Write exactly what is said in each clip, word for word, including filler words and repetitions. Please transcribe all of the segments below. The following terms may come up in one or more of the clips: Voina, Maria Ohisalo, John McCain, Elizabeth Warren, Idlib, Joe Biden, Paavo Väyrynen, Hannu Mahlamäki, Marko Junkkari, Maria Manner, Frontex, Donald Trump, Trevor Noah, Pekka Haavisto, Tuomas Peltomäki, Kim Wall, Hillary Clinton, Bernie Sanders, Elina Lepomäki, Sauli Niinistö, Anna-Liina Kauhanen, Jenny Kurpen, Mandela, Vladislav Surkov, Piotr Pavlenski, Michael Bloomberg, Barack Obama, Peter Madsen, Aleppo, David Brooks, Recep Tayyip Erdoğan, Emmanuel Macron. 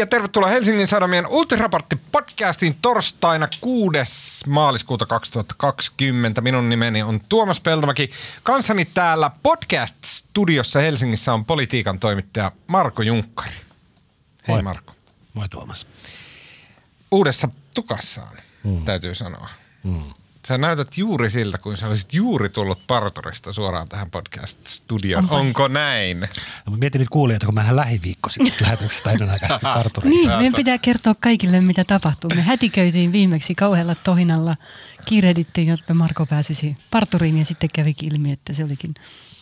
ja tervetuloa Helsingin Sanomien Ultraraportti-podcastiin torstaina kuudes maaliskuuta kaksituhattakaksikymmentä. Minun nimeni on Tuomas Peltomäki. Kanssani täällä podcast-studiossa Helsingissä on politiikan toimittaja Marko Junkkari. Hei Moi. Marko. Moi Tuomas. Uudessa tukassaan, mm. täytyy sanoa. Mm. Sä näytät juuri siltä, kuin sä olisit juuri tullut parturista suoraan tähän podcast-studioon. Onpa. Onko näin? No, mietin nyt kuulijoita, kun mähän lähiviikko sitten lähetyksessä aikaisesti parturista. Niin, meidän pitää kertoa kaikille, mitä tapahtuu. Me hätiköitiin viimeksi kauhealla tohinalla. Kiirehdittiin, jotta Marko pääsisi parturiin ja sitten kävikin ilmi, että se olikin.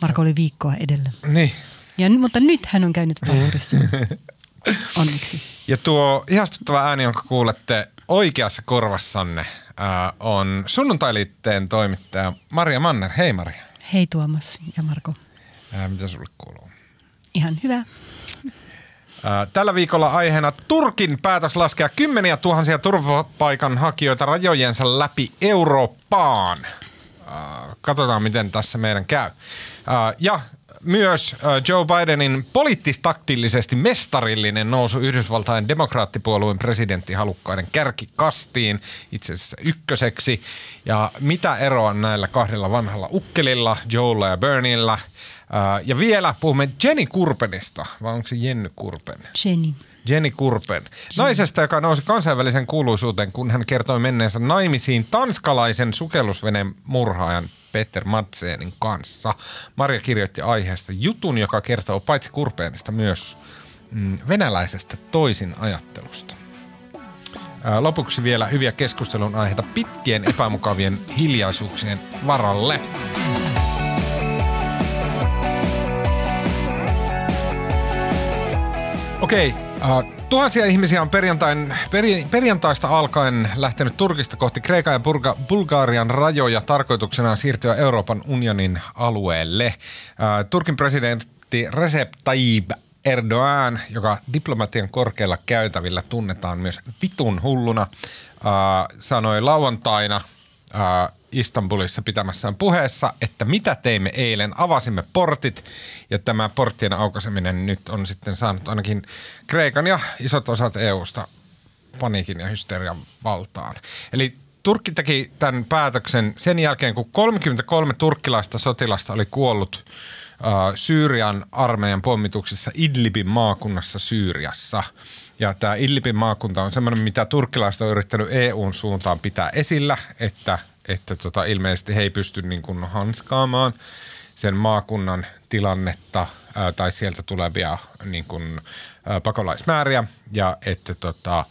Marko oli viikkoa edellä. Niin. Ja, mutta nyt hän on käynyt parturissa. Onneksi. Ja tuo ihastuttava ääni, jonka kuulette oikeassa korvassanne, äh, on Sunnuntailiitteen toimittaja Maria Manner. Hei Maria. Hei Tuomas ja Marko. Äh, mitä sulle kuuluu? Ihan hyvä. Äh, tällä viikolla aiheena Turkin päätös laskea kymmeniä tuhansia turvapaikanhakijoita rajojensa läpi Eurooppaan. Äh, katsotaan, miten tässä meidän käy. Äh, ja... Myös Joe Bidenin poliittis-taktiillisesti mestarillinen nousu Yhdysvaltain demokraattipuolueen presidenttihalukkaiden kärkikastiin itse asiassa ykköseksi. Ja mitä eroa näillä kahdella vanhalla ukkelilla, Joella ja Berniellä. Ja vielä puhumme Jenny Kurpenista, vai onko se Jenny Kurpen? Jenny. Jenny Kurpen. Naisesta, joka nousi kansainvälisen kuuluisuuteen, kun hän kertoi menneensä naimisiin tanskalaisen sukellusveneen murhaajan Peter Madsenin kanssa. Maria kirjoitti aiheesta jutun, joka kertoo paitsi Kurpenista myös mm, venäläisestä toisin ajattelusta. Ää, lopuksi vielä hyviä keskustelun aiheita pitkien epämukavien hiljaisuuksien varalle. Okei. Äh, tuhansia ihmisiä on perjantain, per, perjantaista alkaen lähtenyt Turkista kohti Kreikan ja Burga, Bulgarian rajoja tarkoituksena siirtyä Euroopan unionin alueelle. Äh, Turkin presidentti Recep Tayyip Erdoğan, joka diplomatian korkeilla käytävillä tunnetaan myös vitun hulluna, äh, sanoi lauantaina äh, Istanbulissa pitämässään puheessa, että mitä teimme eilen, avasimme portit ja tämä porttien aukaiseminen nyt on sitten saanut ainakin Kreikan ja isot osat E U:sta paniikin ja hysterian valtaan. Eli Turkki teki tämän päätöksen sen jälkeen, kun kolmekymmentäkolme turkkilaista sotilasta oli kuollut äh, Syyrian armeijan pommituksissa Idlibin maakunnassa Syyriassa. Ja tämä Idlibin maakunta on semmoinen, mitä turkkilaiset on yrittänyt E U:n suuntaan pitää esillä, että että tota, ilmeisesti he ei pysty niin kuin hanskaamaan sen maakunnan tilannetta ää, tai sieltä tulevia niin kuin, ää, pakolaismääriä ja että tota,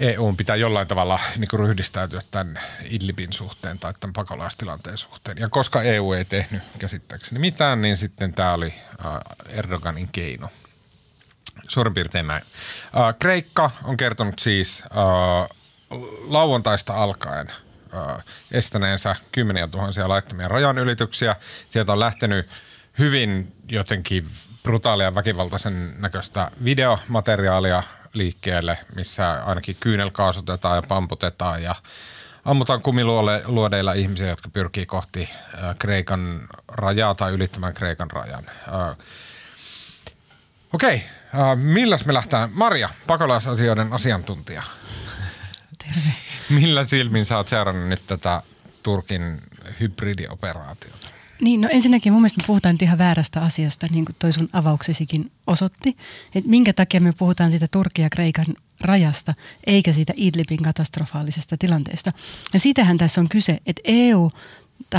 E U pitää jollain tavalla niin kuin ryhdistäytyä tämän Idlibin suhteen tai tämän pakolaistilanteen suhteen. Ja koska E U ei tehnyt käsittääkseni mitään, niin sitten tämä oli ää, Erdoganin keino. Suurin piirtein näin. Ää, Kreikka on kertonut siis ää, lauantaista alkaen estäneensä kymmeniä tuhansia laittomia rajanylityksiä. Sieltä on lähtenyt hyvin jotenkin brutaalia väkivaltaisen näköistä videomateriaalia liikkeelle, missä ainakin kyynelkaasutetaan ja pamputetaan ja ammutaan kumiluodeilla ihmisiä, jotka pyrkii kohti Kreikan rajaa tai ylittämään Kreikan rajan. Okei, milläs me lähtään? Maria, pakolaisasioiden asiantuntija. Terve. Millä silmin sä oot seurannut nyt tätä Turkin hybridioperaatiota? Niin, no ensinnäkin mun mielestä me puhutaan ihan väärästä asiasta, niin kuin toi sun avauksesikin osoitti. Että minkä takia me puhutaan siitä Turkin ja Kreikan rajasta, eikä siitä Idlibin katastrofaalisesta tilanteesta. Ja sitähän tässä on kyse, että E U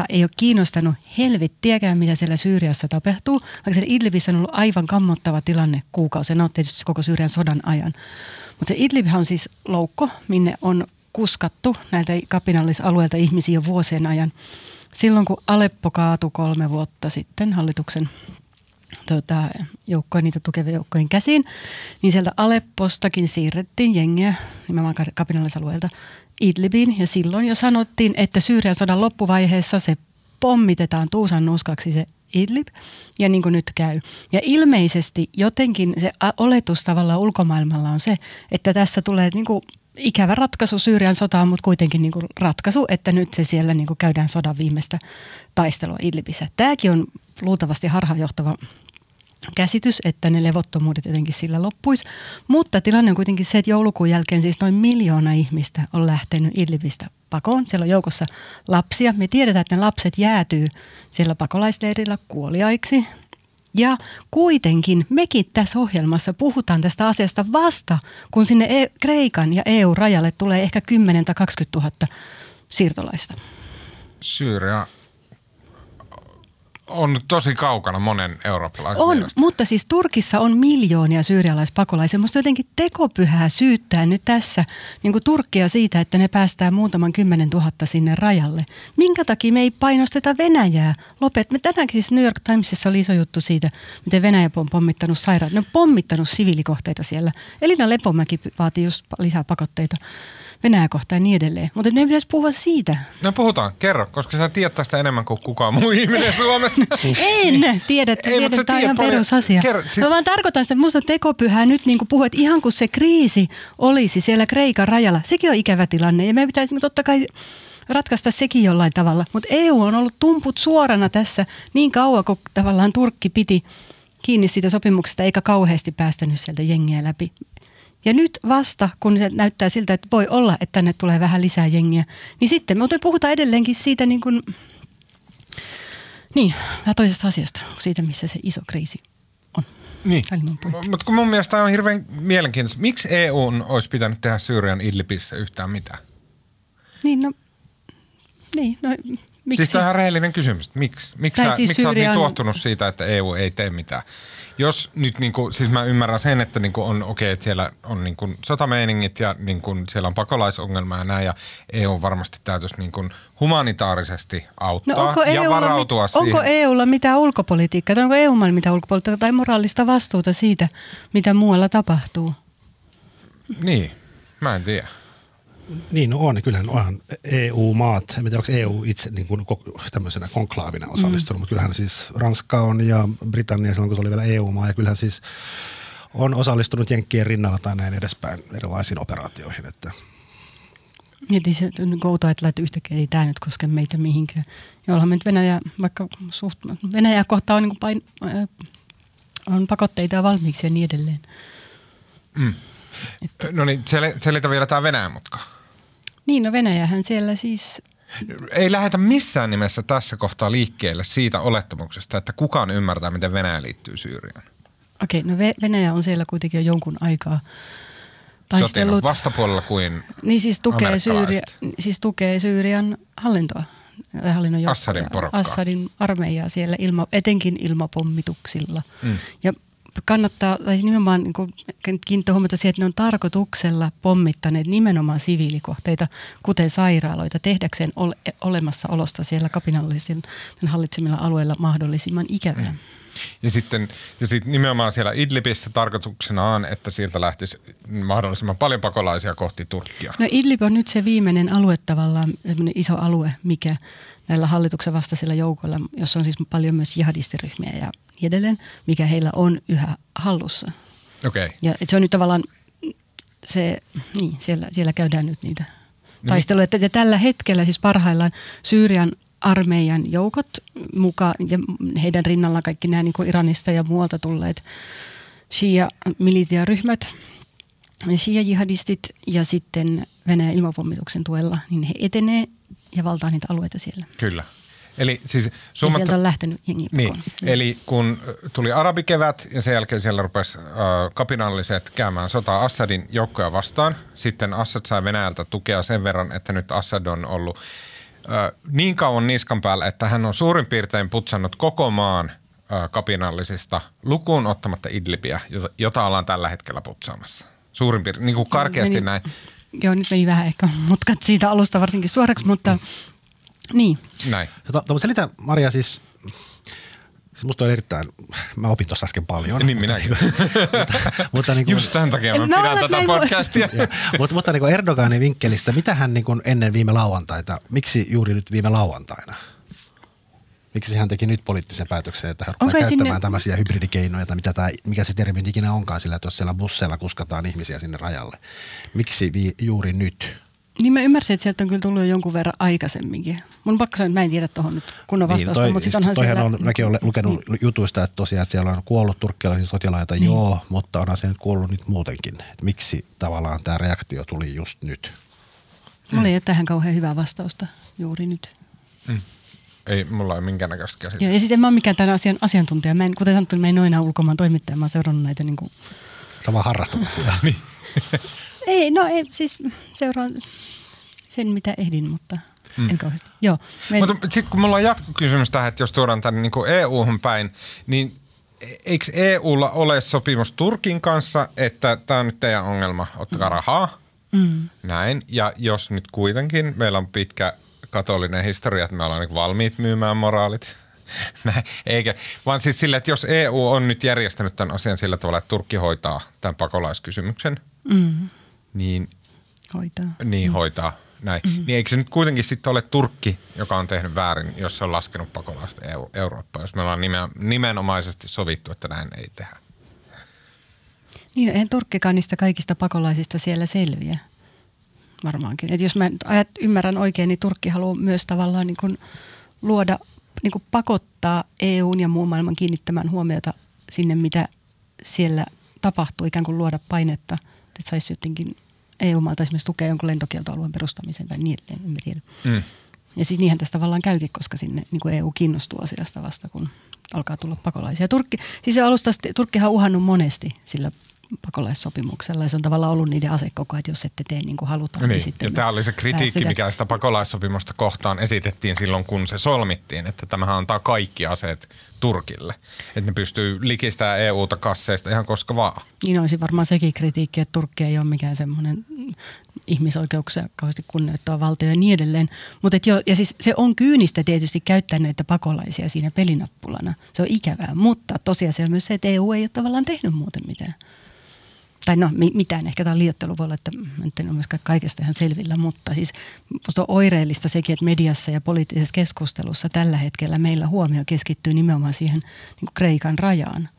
ei ole kiinnostanut helvettiäkään, mitä siellä Syyriassa tapahtuu, vaikka siellä Idlibissä on ollut aivan kammottava tilanne kuukausina, on tietysti koko Syyrian sodan ajan. Mutta se Idlibhän on siis loukko, minne on kuskattu näiltä kapinallisalueilta ihmisiä jo vuosien ajan. Silloin kun Aleppo kaatui kolme vuotta sitten hallituksen tuota, joukkojen, niitä tukevien joukkojen käsiin, niin sieltä Aleppostakin siirrettiin jengiä nimenomaan kapinallisalueilta Idlibiin. Ja silloin jo sanottiin, että Syyrian sodan loppuvaiheessa se pommitetaan tuusannuskaksi se Idlib, ja niin kuin nyt käy. Ja ilmeisesti jotenkin se oletus tavallaan ulkomaailmalla on se, että tässä tulee niin kuin ikävä ratkaisu Syyrian sotaan, mutta kuitenkin niin kuin ratkaisu, että nyt se siellä niin kuin käydään sodan viimeistä taistelua Idlibissä. Tämäkin on luultavasti harhaanjohtava käsitys, että ne levottomuudet jotenkin sillä loppuisi. Mutta tilanne on kuitenkin se, että joulukuun jälkeen siis noin miljoona ihmistä on lähtenyt Idlibistä pakoon. Siellä on joukossa lapsia. Me tiedetään, että ne lapset jäätyy siellä pakolaisleirillä kuoliaiksi. Ja kuitenkin mekin tässä ohjelmassa puhutaan tästä asiasta vasta, kun sinne e- Kreikan ja E U-rajalle tulee ehkä kymmenen tai kaksikymmentä tuhatta siirtolaista. Syyria on tosi kaukana monen eurooppalaisen on, mielestä. Mutta siis Turkissa on miljoonia syyrialaispakolaisia. Musta jotenkin tekopyhää syyttää nyt tässä niin kuin Turkkia siitä, että ne päästään muutaman kymmenen tuhatta sinne rajalle. Minkä takia me ei painosteta Venäjää? Lopet. Me tänäänkin siis New York Timesissa oli iso juttu siitä, miten Venäjä on pommittanut sairaat. Ne on pommittanut siviilikohteita siellä. Elina Lepomäki vaatii just lisää pakotteita Venäjä kohtaan ja niin edelleen. Mutta ne ei pitäisi puhua siitä. No puhutaan. Kerro, koska sä tiedät tästä enemmän kuin kukaan muu ihminen Suomessa. En tiedä. Tämä on ihan perusasia. Kerro, sit... Mä vaan tarkoitan sitä, että musta tekopyhää nyt niin kuin puhuit, ihan kun se kriisi olisi siellä Kreikan rajalla. Sekin on ikävä tilanne ja meidän pitäisi totta kai ratkaista sekin jollain tavalla. Mutta E U on ollut tumput suorana tässä niin kauan, kun tavallaan Turkki piti kiinni siitä sopimuksesta eikä kauheasti päästänyt sieltä jengiä läpi. Ja nyt vasta, kun se näyttää siltä, että voi olla, että tänne tulee vähän lisää jengiä, niin sitten me puhutaan edelleenkin siitä niin kuin, niin, vähän toisesta asiasta, siitä missä se iso kriisi on. Niin, mutta kun mun mielestä on hirveän mielenkiintoista. Miksi E U olisi pitänyt tehdä Syyrian Idlibissä yhtään mitään? Niin, no, niin, no miksi? Siis tämä on ihan rehellinen kysymys. Miksi? Miksi sä, siis miksi Syyrian... sä oot niin tuohtunut siitä, että E U ei tee mitään? Jos nyt niinku, siis mä ymmärrän sen, että niinku on okei, okay, että siellä on niinku sotameiningit ja niinku siellä on pakolaisongelma ja näin, ja E U varmasti täytyisi niinku humanitaarisesti auttaa no ja varautua mit, siihen. Onko EUlla mitään ulkopolitiikkaa, tai onko EUlla mitään ulkopolitiikkaa tai moraalista vastuuta siitä, mitä muualla tapahtuu? Niin, mä en tiedä. Niin, no on. Kyllähän onhan E U-maat, en tiedä, onko E U itse niin kuin tämmöisenä konklaavina osallistunut, mm. mutta kyllähän siis Ranska on ja Britannia silloin, kun se oli vielä E U-maa, ja kyllähän siis on osallistunut jenkkien rinnalla tai näin edespäin erilaisiin operaatioihin. Että. Niin, se outo ajatella, että yhtäkään ei tämä nyt koske meitä mihinkään. Ja ollaan me nyt Venäjä, vaikka suht, Venäjä kohtaa on, niin kuin pain, äh, on pakotteita valmiiksi ja niin edelleen. Mm. Että. No niin, selitä vielä tämä Venäjän mutka. Niin, no Venäjähän siellä siis... Ei lähetä missään nimessä tässä kohtaa liikkeelle siitä olettamuksesta, että kukaan ymmärtää, miten Venäjä liittyy Syyriaan. Okei, no Venäjä on siellä kuitenkin jo jonkun aikaa taistellut... Sotilaan vastapuolella kuin niin siis tukee, Syyria, siis tukee Syyrian hallintoa. Hallinnon Assadin porukkaa. Assadin armeijaa siellä, ilma, etenkin ilmapommituksilla. Mm. Ja... Kannattaa nimenomaan niin kiinnittää huomiota siihen, että ne on tarkoituksella pommittaneet nimenomaan siviilikohteita, kuten sairaaloita, tehdäkseen ole, olemassaolosta siellä kapinallisen hallitsemilla alueilla mahdollisimman ikävää. Mm. Ja sitten ja sit nimenomaan siellä Idlibissä tarkoituksena on, että sieltä lähtisi mahdollisimman paljon pakolaisia kohti Turkkia. No Idlib on nyt se viimeinen alue tavallaan, semmoinen iso alue, mikä näillä hallituksen vastaisilla joukoilla, jossa on siis paljon myös jihadistiryhmiä ja niin edelleen, mikä heillä on yhä hallussa. Okei. Okay. Ja se on nyt tavallaan, se, niin, siellä, siellä käydään nyt niitä no, taisteluja. Ja tällä hetkellä siis parhaillaan Syyrian armeijan joukot mukaan ja heidän rinnallaan kaikki nämä niin kuin Iranista ja muualta tulleet shia-militiaryhmät, shia-jihadistit ja sitten Venäjän ilmapommituksen tuella, niin he etenee ja valtaa niitä alueita siellä. Kyllä. Eli siis summat... sieltä on lähtenyt jengi pakoon. Niin. Eli kun tuli arabikevät ja sen jälkeen siellä rupesi äh, kapinalliset käymään sotaa Assadin joukkoja vastaan. Sitten Assad sai Venäjältä tukea sen verran, että nyt Assad on ollut äh, niin kauan niskan päällä, että hän on suurin piirtein putsannut koko maan äh, kapinallisista lukuun ottamatta Idlibiä, jota, jota ollaan tällä hetkellä putsaamassa. Suurin piirtein, niin kuin karkeasti näin. Joo, nyt meni vähän ehkä mutkat siitä alusta varsinkin suoraksi, mutta... Niin. Näin. Tuomo selitän, Maria, siis, siis musta on erittäin, mä opin tuossa äsken paljon. Niin minäkin. mutta, mutta, niin kuin, just tämän takia mä pidän tätä podcastia. ja, mutta mutta niin kuin Erdoganin vinkkelistä, mitä hän niin kuin ennen viime lauantaita, miksi juuri nyt viime lauantaina? Miksi hän teki nyt poliittisen päätöksen, että hän rupeaa käyttämään sinne... tämmöisiä hybridikeinoja, tai mitä tämä, mikä se termi ikinä onkaan sillä, että jos siellä busseilla kuskataan ihmisiä sinne rajalle. Miksi vi, juuri nyt? Niin mä ymmärsin, että sieltä on kyllä tullut jo jonkun verran aikaisemminkin. Mun pakko sanoa, että mä en tiedä tuohon nyt kunnon vastausta. Niin, toi, mutta onhan toihan siellä... on, mäkin olen lukenut niin. jutuista, että tosiaan että siellä on kuollut turkkilaisia sotilaita, niin. joo, mutta onhan se nyt kuollut nyt muutenkin. Et miksi tavallaan tämä reaktio tuli just nyt? Mulla mm. ei ole tähän kauhean hyvää vastausta juuri nyt. Mm. Ei, mulla ei minkäännäköistä käsittää. Joo, ja sitten en mä ole mikään tämän asian asiantuntija. Mä en, kuten sanottu, mä en ole enää ulkomaan toimittaja. Mä oon seurannut näitä niin kuin... Sä vaan harrastat asiaa. Niin. Ei, no ei, siis seuraan sen, mitä ehdin, mutta mm. en kauheasti. Joo. Me... Mutta sitten kun mulla on jatkokysymys tähän, että jos tuodaan tänne niin kuin E U:hun päin, niin eikö E U:lla ole sopimus Turkin kanssa, että tämä on nyt teidän ongelma, ottakaa rahaa? Mm. Näin, ja jos nyt kuitenkin meillä on pitkä katolinen historia, että me ollaan niin valmiit myymään moraalit. Näin, eikä. Vaan siis sillä, että jos E U on nyt järjestänyt tämän asian sillä tavalla, että Turkki hoitaa tämän pakolaiskysymyksen, mm. niin, hoitaa. niin mm. hoitaa, näin. Mm. Niin eikö se nyt kuitenkin sitten ole Turkki, joka on tehnyt väärin, jos se on laskenut pakolaista Euro- Eurooppaan, jos me ollaan nimenomaisesti sovittu, että näin ei tehdä. Niin, eihän Turkkikaan niistä kaikista pakolaisista siellä selviä, varmaankin. Et jos mä ajat, ymmärrän oikein, niin Turkki haluaa myös tavallaan niin kun luoda, niin kun pakottaa E U:n ja muun maailman kiinnittämään huomiota sinne, mitä siellä tapahtuu, ikään kuin luoda painetta, että saisi jotenkin E U-maalta esimerkiksi tukea jonkun lentokieltoalueen perustamiseen tai niin edelleen, en tiedä. Mm. Ja siis niinhän tässä tavallaan käykin, koska sinne niin kun E U kiinnostuu asiasta vasta, kun alkaa tulla pakolaisia. Turkki, siis alusta asti, Turkkihan on uhannut monesti sillä pakolaissopimuksella. Ja se on tavallaan ollut niiden ase koko ajan, että jos ette tee niin kuin halutaan. Niin, niin sitten ja tämä oli se kritiikki, mikä sitä pakolaissopimusta kohtaan esitettiin silloin, kun se solmittiin, että tämähän antaa kaikki aseet Turkille. Että ne pystyy likistämään E U:ta kasseista ihan koska vaan. Niin olisi varmaan sekin kritiikki, että Turkki ei ole mikään semmoinen ihmisoikeuksia kauheasti kunnioittava valtio ja niin edelleen. Mutta jo, ja siis se on kyynistä tietysti käyttää näitä pakolaisia siinä pelinappulana. Se on ikävää, mutta tosiasia on myös se, että E U ei ole tavallaan tehnyt muuten mitään. Tai no mitään, ehkä tämä liioittelu voi olla, että en ole myöskään kaikesta ihan selvillä, mutta siis on oireellista sekin, että mediassa ja poliittisessa keskustelussa tällä hetkellä meillä huomio keskittyy nimenomaan siihen niin kuin Kreikan rajaan.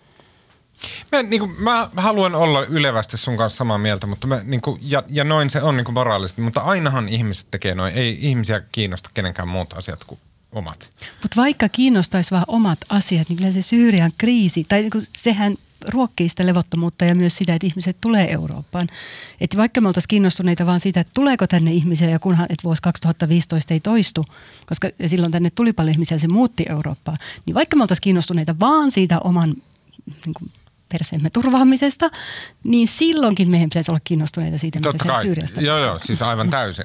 Mä, niin kuin, mä haluan olla ylevästi sun kanssa samaa mieltä, mutta mä, niin kuin, ja, ja noin se on niin kuin moraalisesti, mutta ainahan ihmiset tekee noin. Ei ihmisiä kiinnosta kenenkään muut asiat kuin omat. Mutta vaikka kiinnostaisi vaan omat asiat, niin kyllä se Syyrian kriisi, tai niin kuin, sehän... ruokkii sitä levottomuutta ja myös sitä, että ihmiset tulee Eurooppaan. Että vaikka me oltaisiin kiinnostuneita vaan siitä, että tuleeko tänne ihmisiä ja kunhan, että vuosi kaksituhattaviisitoista ei toistu, koska silloin tänne tuli paljon ihmisiä ja se muutti Eurooppaan, niin vaikka me oltaisiin kiinnostuneita vaan siitä oman niin kuin, perseemme turvaamisesta, niin silloinkin meidän pitäisi olla kiinnostuneita siitä, mitä se Syyriasta. Joo, joo, siis aivan täysin.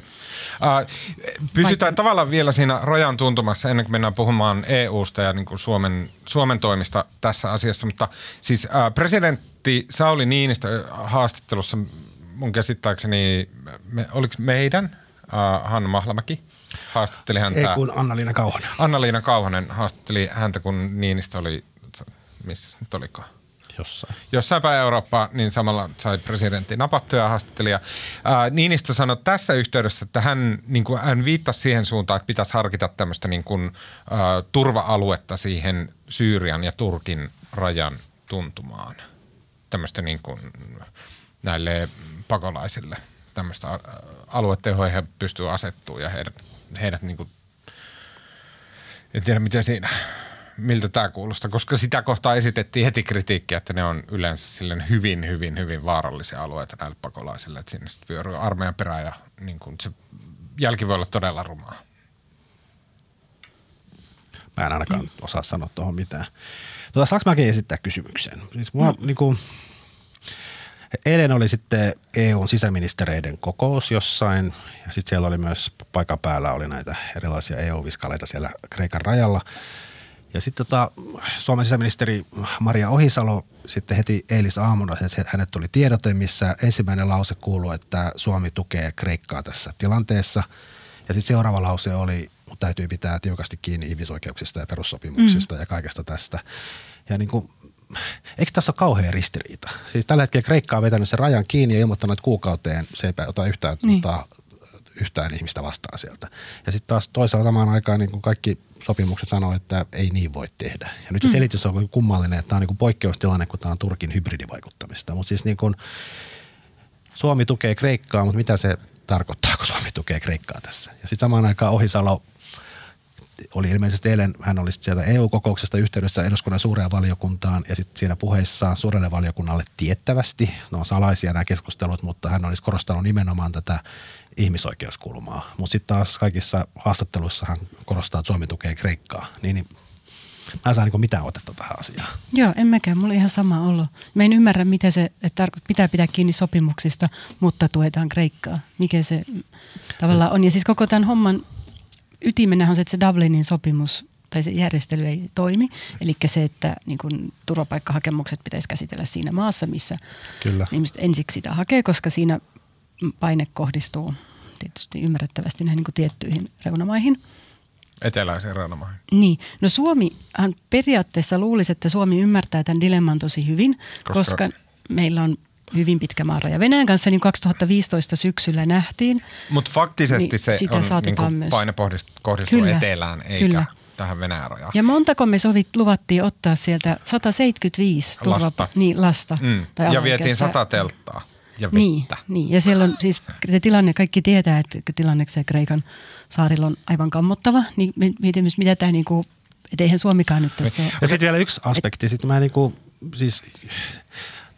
Pysytään vaikka... tavallaan vielä siinä rajan tuntumassa, ennen kuin mennään puhumaan E U:sta ja niin kuin Suomen, Suomen toimista tässä asiassa, mutta siis äh, presidentti Sauli Niinistö haastattelussa mun käsittääkseni, me, oliko meidän, äh, Hannu Mahlamäki, haastatteli häntä. Ei kun Anna-Liina Kauhanen. Anna-Liina Kauhanen haastatteli häntä, kun Niinistö oli, missä nyt olikaan? Jossain. Jossain päin Eurooppaa, niin samalla sai presidentti napattua ja haastattelija. Ää, Niinistö sanoi tässä yhteydessä, että hän, niin kuin, hän viittasi siihen suuntaan, että pitäisi harkita tämmöistä niin kuin, ää, turva-aluetta siihen Syyrian ja Turkin rajan tuntumaan. Tämmöistä niin kuin, näille pakolaisille tämmöistä aluetta, johon he pystyvät asettumaan ja heidät, heidät niin kuin, en tiedä mitä siinä... Miltä tämä kuulostaa? Koska sitä kohtaa esitettiin heti kritiikkiä, että ne on yleensä silleen hyvin, hyvin, hyvin vaarallisia alueita näille pakolaisille. Että sinne sitten pyörii armeijan perään ja niin kun se jälki voi olla todella rumaa. Mä en ainakaan mm. osaa sanoa tuohon mitään. Tota, saanko mäkin esittää kysymyksen? Siis mua, mm. niin kun, eilen oli sitten E U:n sisäministereiden kokous jossain ja sitten siellä oli myös paikan päällä oli näitä erilaisia E U-viskaleita siellä Kreikan rajalla. Ja sitten tota, Suomen sisäministeri Maria Ohisalo sitten heti eilisaamuna, että hänet tuli tiedote, missä ensimmäinen lause kuului, että Suomi tukee Kreikkaa tässä tilanteessa. Ja sitten seuraava lause oli, mutta täytyy pitää tiukasti kiinni ihmisoikeuksista ja perussopimuksista mm. ja kaikesta tästä. Ja niin kuin, eikö tässä ole kauhea ristiriita? Siis tällä hetkellä Kreikka on vetänyt sen rajan kiinni ja ilmoittanut, että kuukauteen se ei ota yhtään, niin. ota, yhtään ihmistä vastaan sieltä. Ja sitten taas toisaalta samaan aikaan niin kuin kaikki... sopimukset sanoo, että ei niin voi tehdä. Ja nyt se mm. selitys on kummallinen, että tämä on niin kuin poikkeustilanne, kun tämä on Turkin hybridivaikuttamista. Mutta siis niin kuin Suomi tukee Kreikkaa, mutta mitä se tarkoittaa, kun Suomi Trump tukee Kreikkaa tässä. Ja sitten samaan aikaan Ohisalo oli ilmeisesti eilen, hän oli sieltä E U-kokouksesta yhteydessä eduskunnan suureen valiokuntaan ja sitten siinä puheissaan suurelle valiokunnalle tiettävästi, no on salaisia nämä keskustelut, mutta hän olisi korostanut nimenomaan tätä ihmisoikeuskulmaa. Mutta sitten taas kaikissa haastatteluissa hän korostaa, että Suomi tukee Kreikkaa, niin, niin mä en saa niin mitään otetta tähän asiaan. Joo, en mäkään. Mulla ihan sama ollut. Mä en ymmärrä, mitä se tarkoittaa. Pitää pitää kiinni sopimuksista, mutta tuetaan Kreikkaa. Mikä se tavallaan on. Ja siis koko tämän homman ytimenä on se, että se Dublinin sopimus tai se järjestely ei toimi. Eli se, että niin kun turvapaikkahakemukset pitäisi käsitellä siinä maassa, missä Kyllä. ihmiset ensiksi sitä hakee, koska siinä paine kohdistuu tietysti ymmärrettävästi näihin niin kuin tiettyihin reunamaihin. Eteläisen reunamaihin. Niin. No Suomihan periaatteessa luulisi, että Suomi ymmärtää tämän dilemman tosi hyvin, koska, koska meillä on hyvin pitkä maanraja Venäjän kanssa, niin kaksituhattaviisitoista syksyllä nähtiin. Mutta faktisesti niin se on niin paine kohdistuu kyllä, etelään eikä kyllä. tähän Venäjän rajaan. Ja montako me sovit luvattiin ottaa sieltä sata seitsemänkymmentäviisi turvapa- lasta, niin, lasta mm. tai ja vietiin sata telttaa. Ja niin, niin, ja siellä on siis se tilanne, kaikki tietää, että tilannekseen Kreikan saarilla on aivan kammottava, niin mietimme, mitä tämä niin kuin, et eihän Suomikaan nyt tässä. Ja sitten vielä yksi aspekti, sitten mä niin kuin, siis,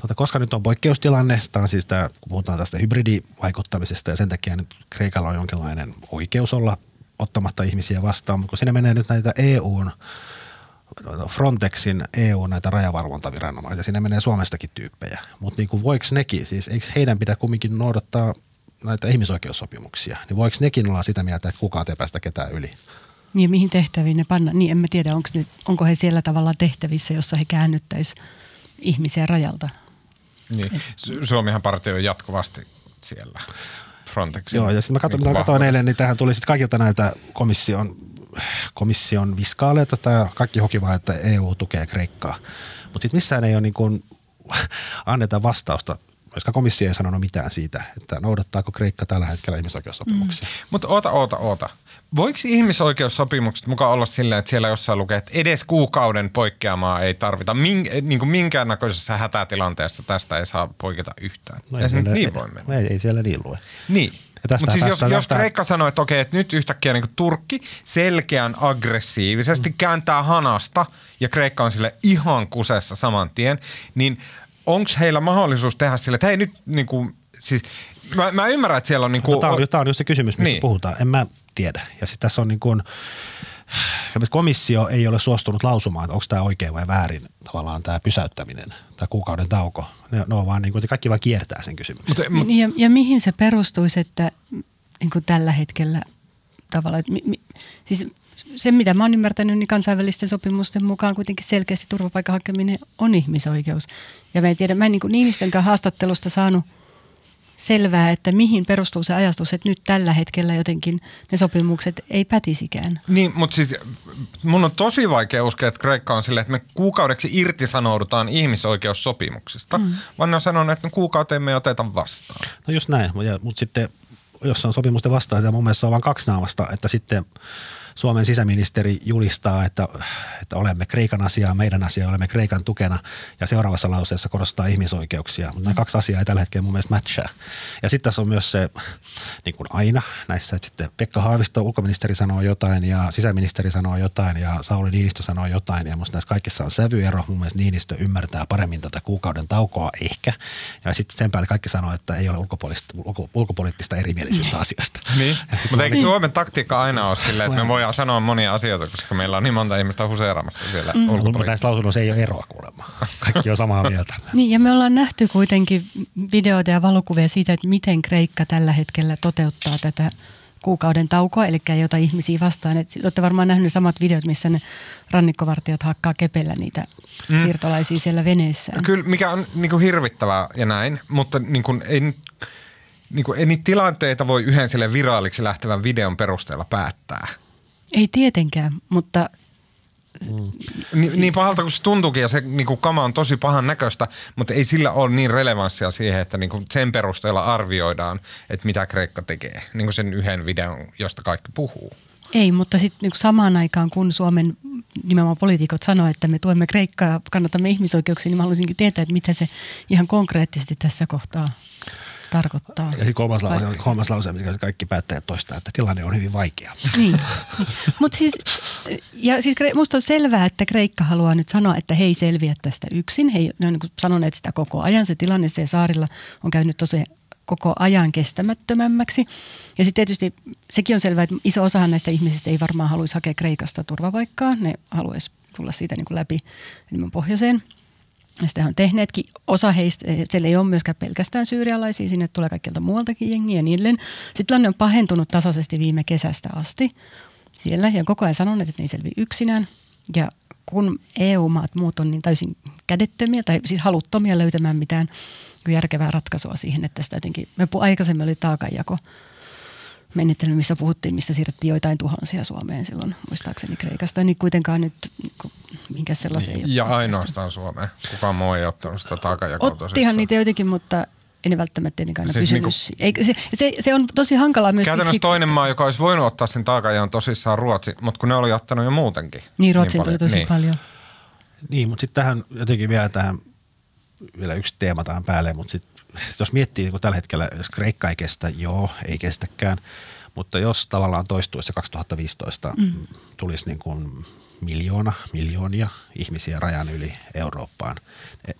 tuota, koska nyt on poikkeustilanne, tämä on siis tämä, kun puhutaan tästä hybridivaikuttamisesta ja sen takia nyt Kreikalla on jonkinlainen oikeus olla ottamatta ihmisiä vastaan, mutta kun siinä menee nyt näitä E U:n Frontexin E U näitä rajavalvontaviranomaisia. Siinä menee Suomestakin tyyppejä. Mutta niin voiko nekin, siis eikö heidän pidä kumminkin noudattaa näitä ihmisoikeussopimuksia? Niin voiko nekin olla sitä mieltä, että kukaan ei päästä ketään yli? Niin mihin tehtäviin ne panna? Niin en mä tiedä, onko, ne, onko he siellä tavallaan tehtävissä, jossa he käännyttäisi ihmisiä rajalta? Niin. Et... Suomihan partioi jatkuvasti siellä Frontexin. Joo, ja sitten mä katsoin, niin katsoin eilen, niin tähän tuli sitten kaikilta näitä komission... komission viskaaleita tai kaikki hoki vaan, että E U tukee Kreikkaa. Mutta sitten missään ei ole niin kuin, anneta vastausta, koska komissio ei sanonut mitään siitä, että noudattaako Kreikka tällä hetkellä ihmisoikeussopimuksia. Mm. Mutta oota, oota, oota. Voiko ihmisoikeussopimukset mukaan olla silleen, että siellä jossain lukee, että edes kuukauden poikkeamaa ei tarvita, min, niin kuin minkäännäköisessä hätätilanteessa tästä ei saa poiketa yhtään. No ei, siellä, niin voi mennä. Ei, ei siellä niin lue. Niin. Mutta siis jos, jos Kreikka sanoo, että okei, että nyt yhtäkkiä niin Turkki selkeän aggressiivisesti mm. kääntää hanasta ja Kreikka on sille ihan kusessa saman tien, niin onko heillä mahdollisuus tehdä sille, että hei nyt niin kuin, siis mä, mä ymmärrän, että siellä on niin kuin. No, tämä on, tämä on just se kysymys, mistä niin. puhutaan. En mä tiedä. Ja sitten tässä on niin kuin, komissio ei ole suostunut lausumaan, että onko tämä oikein vai väärin tavallaan tämä pysäyttäminen tai kuukauden tauko. Ne, ne on vaan niin kuin, kaikki vaan kiertää sen kysymyksen. Mut, mut. Ja, ja mihin se perustuisi, että niin kuin tällä hetkellä tavallaan, että mi, mi, siis se mitä mä oon ymmärtänyt, niin kansainvälisten sopimusten mukaan kuitenkin selkeästi turvapaikan hakeminen on ihmisoikeus. Ja mä en tiedä, mä en niin kuin Niinistönkään haastattelusta saanut selvää, että mihin perustuu se ajatus, että nyt tällä hetkellä jotenkin ne sopimukset ei pätisikään. Niin, mutta siis mun on tosi vaikea uskoa, että Kreikka on silleen, että me kuukaudeksi irtisanoudutaan ihmisoikeussopimuksista, mm. vaan ne on sanonut, että kuukauteen me ei oteta vastaan. No just näin, mutta sitten jos on sopimusten vastaan, ja mun mielestä on vaan kaksi naamasta, että sitten Suomen sisäministeri julistaa, että, että olemme Kreikan asiaa, meidän asiaa, olemme Kreikan tukena ja seuraavassa lauseessa korostaa ihmisoikeuksia. Mutta nämä kaksi asiaa ei tällä hetkellä mun mielestä matchaa. Ja sitten tässä on myös se, niin kuin aina näissä, että sitten Pekka Haavisto, ulkoministeri sanoo jotain ja sisäministeri sanoo jotain ja Sauli Niinistö sanoo jotain. Ja musta näissä kaikissa on sävyero. Mun mielestä Niinistö ymmärtää paremmin tätä kuukauden taukoa ehkä. Ja sitten sen päälle kaikki sanoo, että ei ole ulko, ulkopoliittista erimielisyyttä asiasta. Niin. Mutta eikö Suomen taktiikka aina ole silleen, että me voidaan sanoa monia asioita, koska meillä on niin monta ihmistä huseeraamassa siellä mm. ulkopoliittisessa. Näissä lausunnoissa ei ole eroa kuulemma. Kaikki on samaa mieltä. Niin, ja me ollaan nähty kuitenkin videoita ja valokuvia siitä, että miten Kreikka tällä hetkellä toteuttaa tätä kuukauden taukoa, eli ei ota ihmisiä vastaan. Et olette varmaan nähneet samat videot, missä ne rannikkovartijat hakkaa kepellä niitä mm. siirtolaisia siellä veneessään. Kyllä, mikä on niin kuin hirvittävää ja näin, mutta niin kuin ei... Niin kuin, ei niitä tilanteita voi yhden sille viralliksi lähtevän videon perusteella päättää. Ei tietenkään, mutta... Mm. Ni, siis... Niin pahalta kuin se tuntuukin ja se niin kuin kama on tosi pahan näköistä, mutta ei sillä ole niin relevanssia siihen, että niin kuin sen perusteella arvioidaan, että mitä Kreikka tekee. Niin kuin sen yhden videon, josta kaikki puhuu. Ei, mutta sitten niin samaan aikaan, kun Suomen nimenomaan poliitikot sanoo, että me tuemme Kreikkaa ja kannatamme ihmisoikeuksia, niin mä haluaisinkin tietää, että mitä se ihan konkreettisesti tässä kohtaa tarkoittaa. Ja sitten kolmas, kolmas lause, missä kaikki päättäjät toistaa, että tilanne on hyvin vaikea. Niin, mutta siis, ja siis musta on selvää, että Kreikka haluaa nyt sanoa, että he ei selviä tästä yksin. He, he on niin sanoneet sitä koko ajan. Se tilanne se saarilla on käynyt tosi koko ajan kestämättömämmäksi. Ja sitten tietysti sekin on selvää, että iso osahan näistä ihmisistä ei varmaan haluaisi hakea Kreikasta turvapaikkaa. Ne haluaisi tulla siitä niin kuin läpi enemmän pohjoiseen. Ja sitä on tehneetkin. Osa heistä, siellä ei ole myöskään pelkästään syyrialaisia, sinne tulee kaikkialta muualtakin jengiä ja niilleen. Sitten tilanne on pahentunut tasaisesti viime kesästä asti siellä ja koko ajan sanoneet, että ne ei selvi yksinään. Ja kun E U-maat muut on niin täysin kädettömiä tai siis haluttomia löytämään mitään järkevää ratkaisua siihen, että sitä jotenkin, me aikaisemmin oli taakanjako menetelmä, missä puhuttiin, mistä siirrettiin joitain tuhansia Suomeen silloin, muistaakseni Kreikasta, niin kuitenkaan nyt minkä sellaisia. Niin, ja ainoastaan Suomeen. Kukaan muu ei ottanut sitä taakanjakoa tosissaan. Ottihan niitä jotenkin, mutta ei ne välttämättä tietenkään aina siis pysynyt. Niinku, se, se, se on tosi hankalaa myöskin. Käytännössä toinen maa, joka olisi voinut ottaa sen taakanjaon tosissaan Ruotsi, mutta kun ne oli ottanut jo muutenkin. Niin, Ruotsi niin tuli tosi niin paljon. Niin, mutta sitten tähän jotenkin vielä tähän, vielä yksi teema tähän päälle, mutta sitten sit jos miettii, kun tällä hetkellä, jos Kreikka ei kestä, joo, ei kestäkään, mutta jos tavallaan toistuisi se kaksituhattaviisitoista mm. tulisi niin kuin miljoona, miljoonia ihmisiä rajan yli Eurooppaan.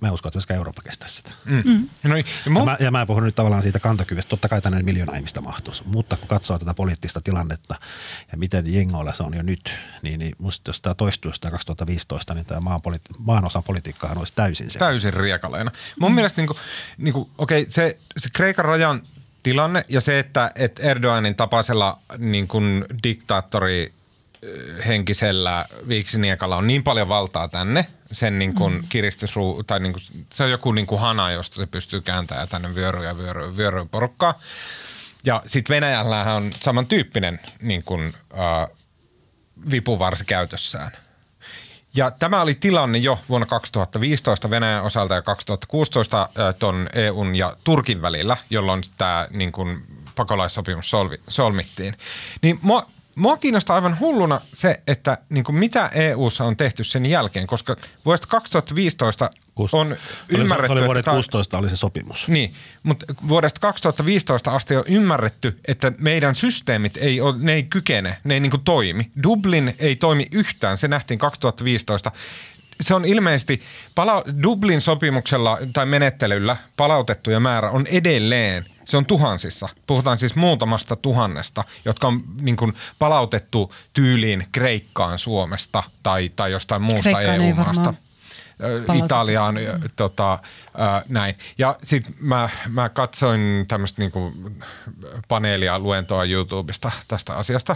Mä en usko, että myöskään Eurooppa kestäisi sitä. Mm. No niin, mun... ja, mä, ja mä puhun nyt tavallaan siitä kantokyvystä. Totta kai tänne miljoona ihmistä mahtuisi, mutta kun katsoo tätä poliittista tilannetta ja miten jengoilla se on jo nyt, niin, niin musta jos tämä toistuisi tämä kaksituhattaviisitoista, niin tämä maan politi- maanosan politiikkahan olisi täysin se. Täysin riekaleena. Mun mm. mielestä niinku, niinku, okei, se, se Kreikan rajan tilanne ja se, että et Erdoganin tapaisella niin kuin diktaattori henkisellä viiksiniekalla on niin paljon valtaa tänne, sen niin kuin kiristysruu, tai niin kuin, se on joku niin kuin hana, josta se pystyy kääntämään tänne vyöryä ja vyöryä, vyöryä porukkaa. Ja sitten Venäjällähän on samantyyppinen niin kuin, äh, vipuvarsi käytössään. Ja tämä oli tilanne jo vuonna kaksituhattaviisitoista Venäjän osalta ja kaksituhattakuusitoista ton E U:n ja Turkin välillä, jolloin tämä niin kuin pakolaissopimus solvi, solmittiin. Niin mua, mua kiinnostaa aivan hulluna se, että niin kuin mitä E U:ssa on tehty sen jälkeen, koska vuodesta kaksituhattaviisitoista Kuusi. on ymmärretty... Se vuoden kuusitoista oli se sopimus. Niin, mutta vuodesta kaksituhattaviisitoista asti on ymmärretty, että meidän systeemit ei, ole, ne ei kykene, ne ei niin kuin toimi. Dublin ei toimi yhtään, se nähtiin kaksituhattaviisitoista. Se on ilmeisesti, pala- Dublin sopimuksella tai menettelyllä palautettuja määrä on edelleen, se on tuhansissa. Puhutaan siis muutamasta tuhannesta, jotka on niin kuin palautettu tyyliin Kreikkaan Suomesta tai, tai jostain muusta E U-maasta. Italiaan, mm. tota, äh, näin. Ja sitten mä, mä katsoin tämmöistä niinku paneelia, luentoa YouTubesta tästä asiasta.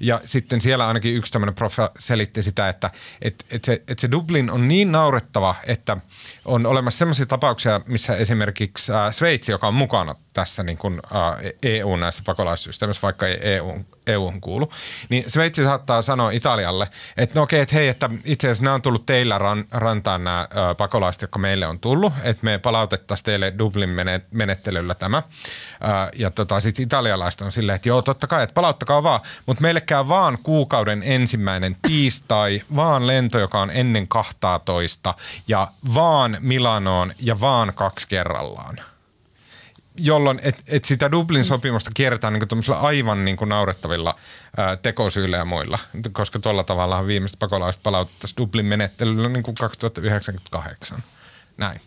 Ja sitten siellä ainakin yksi tämmöinen profa selitti sitä, että et, et se, et se Dublin on niin naurettava, että on olemassa semmoisia tapauksia, missä esimerkiksi äh, Sveitsi, joka on mukana tässä niin kun, äh, E U näissä pakolaissysteemissä, vaikka ei E U, E U on kuulu, niin Sveitsi saattaa sanoa Italialle, että no okei, että hei, että itse asiassa nämä on tullut teillä ran, rantaan nämä ö, pakolaiset, jotka meille on tullut, että me palautettaisiin teille Dublin menettelyllä tämä. Ö, ja tota, sitten italialaiset on silleen, että joo, totta kai, että palauttakaa vaan, mutta meille käy vaan kuukauden ensimmäinen tiistai, vaan lento, joka on ennen kahtatoista ja vaan Milanoon ja vaan kaksi kerrallaan. Jolloin et, et sitä Dublin sopimusta kierretään niin kuin aivan niin kuin naurettavilla ää, tekosyillä ja muilla, koska tuolla tavallaan viimeiset pakolaiset palautettaisiin Dublin menettelyllä niin kuin kaksituhattayhdeksänkymmentäkahdeksan. Näin.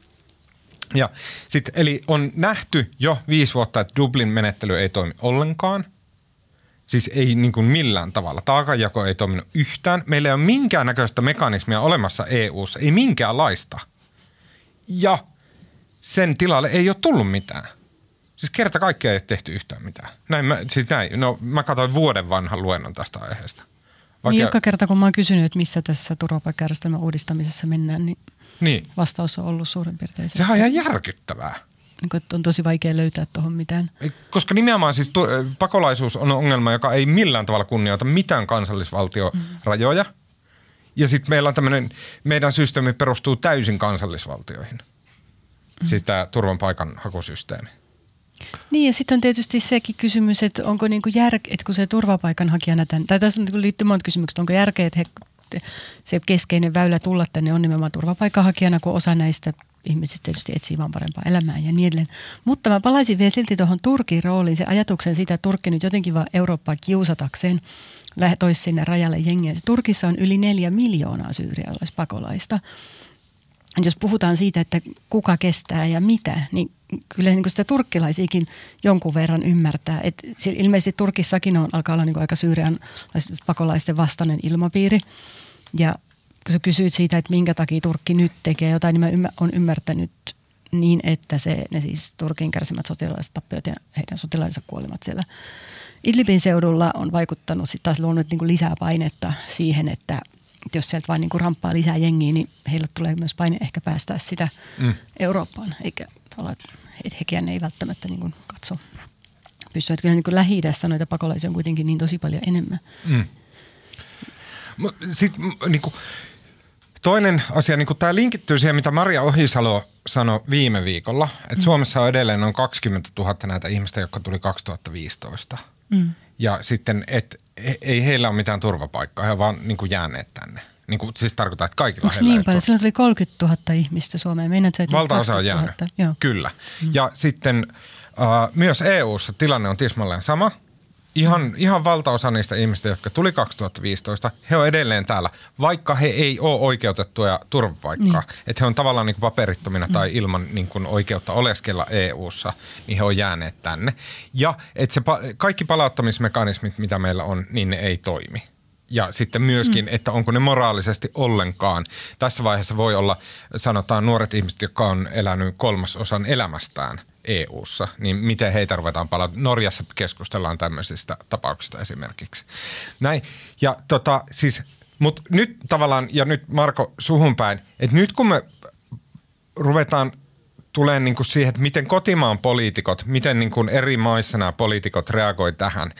Ja sit, eli on nähty jo viisi vuotta, että Dublin menettely ei toimi ollenkaan. Siis ei niin kuin millään tavalla. Taakanjako ei toiminut yhtään. Meillä ei ole minkäännäköistä mekanismia olemassa E U:ssa, ei minkäänlaista. Ja sen tilalle ei ole tullut mitään. Siis kerta kaikkea ei ole tehty yhtään mitään. Näin mä, siis näin. No, mä katsoin vuoden vanhan luennon tästä aiheesta. Vaikea... Niin joka kerta, kun mä oon kysynyt, että missä tässä turvapaikkajärjestelmän uudistamisessa mennään, niin, niin vastaus on ollut suurin piirtein. Sehän on ihan järkyttävää. Niin, että on tosi vaikea löytää tuohon mitään. Koska nimenomaan siis tu- pakolaisuus on ongelma, joka ei millään tavalla kunnioita mitään kansallisvaltiorajoja. Mm. Ja sitten meillä on tämmöinen, meidän systeemi perustuu täysin kansallisvaltioihin. Mm. Siis tämä turvapaikanhakusysteemi. Niin ja sitten on tietysti sekin kysymys, että onko niinku järkeä, että kun se turvapaikanhakijana tämän, tai tässä on niinku liittyy monta kysymyksiä, onko järkeä, että he, se keskeinen väylä tulla tänne on nimenomaan turvapaikanhakijana, kun osa näistä ihmiset tietysti etsii vaan parempaa elämää ja niin edelleen. Mutta mä palaisin vielä silti tuohon Turkin rooliin, se ajatuksen siitä, että Turkki nyt jotenkin vaan Eurooppaa kiusatakseen toisi sinne rajalle jengiä. Turkissa on yli neljä miljoonaa syyrialaispakolaista. Jos puhutaan siitä, että kuka kestää ja mitä, niin kyllä niin kuin sitä turkkilaisiakin jonkun verran ymmärtää. Et ilmeisesti Turkissakin on, alkaa olla niin kuin aika syyrialaispakolaisten vastainen ilmapiiri. Ja kun sä kysyit siitä, että minkä takia Turkki nyt tekee jotain, niin mä oon ymmärtänyt niin, että se, ne siis Turkin kärsimät sotilaalliset tappiot ja heidän sotilaalliset kuolemat siellä Idlibin seudulla on vaikuttanut, sitten taas luonut niin kuin lisää painetta siihen, että jos sieltä vain niin kuin ramppaa lisää jengiä, niin heillä tulee myös paine ehkä päästää sitä mm. Eurooppaan, eikä olla, että hekään ei välttämättä niin kuin katso pystyä. Että kyllä niin kuin Lähi-idässä noita pakolaisia on kuitenkin niin tosi paljon enemmän. Mm. Sitten niin kuin, toinen asia, niin kuin, tämä linkittyy siihen, mitä Maria Ohisalo sanoi viime viikolla, että mm. Suomessa on edelleen noin kaksikymmentätuhatta näitä ihmistä, jotka tuli kaksituhattaviisitoista. Mm. Ja sitten, että ei heillä ole mitään turvapaikkaa, he ovat vaan niin kuin jääneet tänne. Niin kuin, siis tarkoittaa, että kaikilla Onks heillä niin paljon? Silloin tuli kolmekymmentätuhatta ihmistä Suomeen. Valtaosa on jäänyt, joo. Kyllä. Mm. Ja sitten äh, myös E U:ssa tilanne on tismalleen sama. Ihan, ihan valtaosa niistä ihmistä, jotka tuli kaksituhattaviisitoista, he on edelleen täällä, vaikka he ei ole oikeutettuja turvapaikkaa. Niin. Että he on tavallaan niin kuin paperittomina mm. tai ilman niin kuin oikeutta oleskella E U:ssa, niin he on jääneet tänne. Ja että se, kaikki palauttamismekanismit, mitä meillä on, niin ne ei toimi. Ja sitten myöskin, mm. että onko ne moraalisesti ollenkaan. Tässä vaiheessa voi olla, sanotaan, nuoret ihmiset, jotka on elänyt kolmasosan elämästään E U:ssa, niin miten heitä ruvetaan palauttamaan. Norjassa keskustellaan tämmöisistä tapauksista esimerkiksi. Näin. Ja tota, siis, mut nyt tavallaan, ja nyt Marko suhun päin, että nyt kun me ruvetaan tulee niin kuin siihen, että miten kotimaan poliitikot, miten niin kuin eri maissa nämä poliitikot reagoi tähän,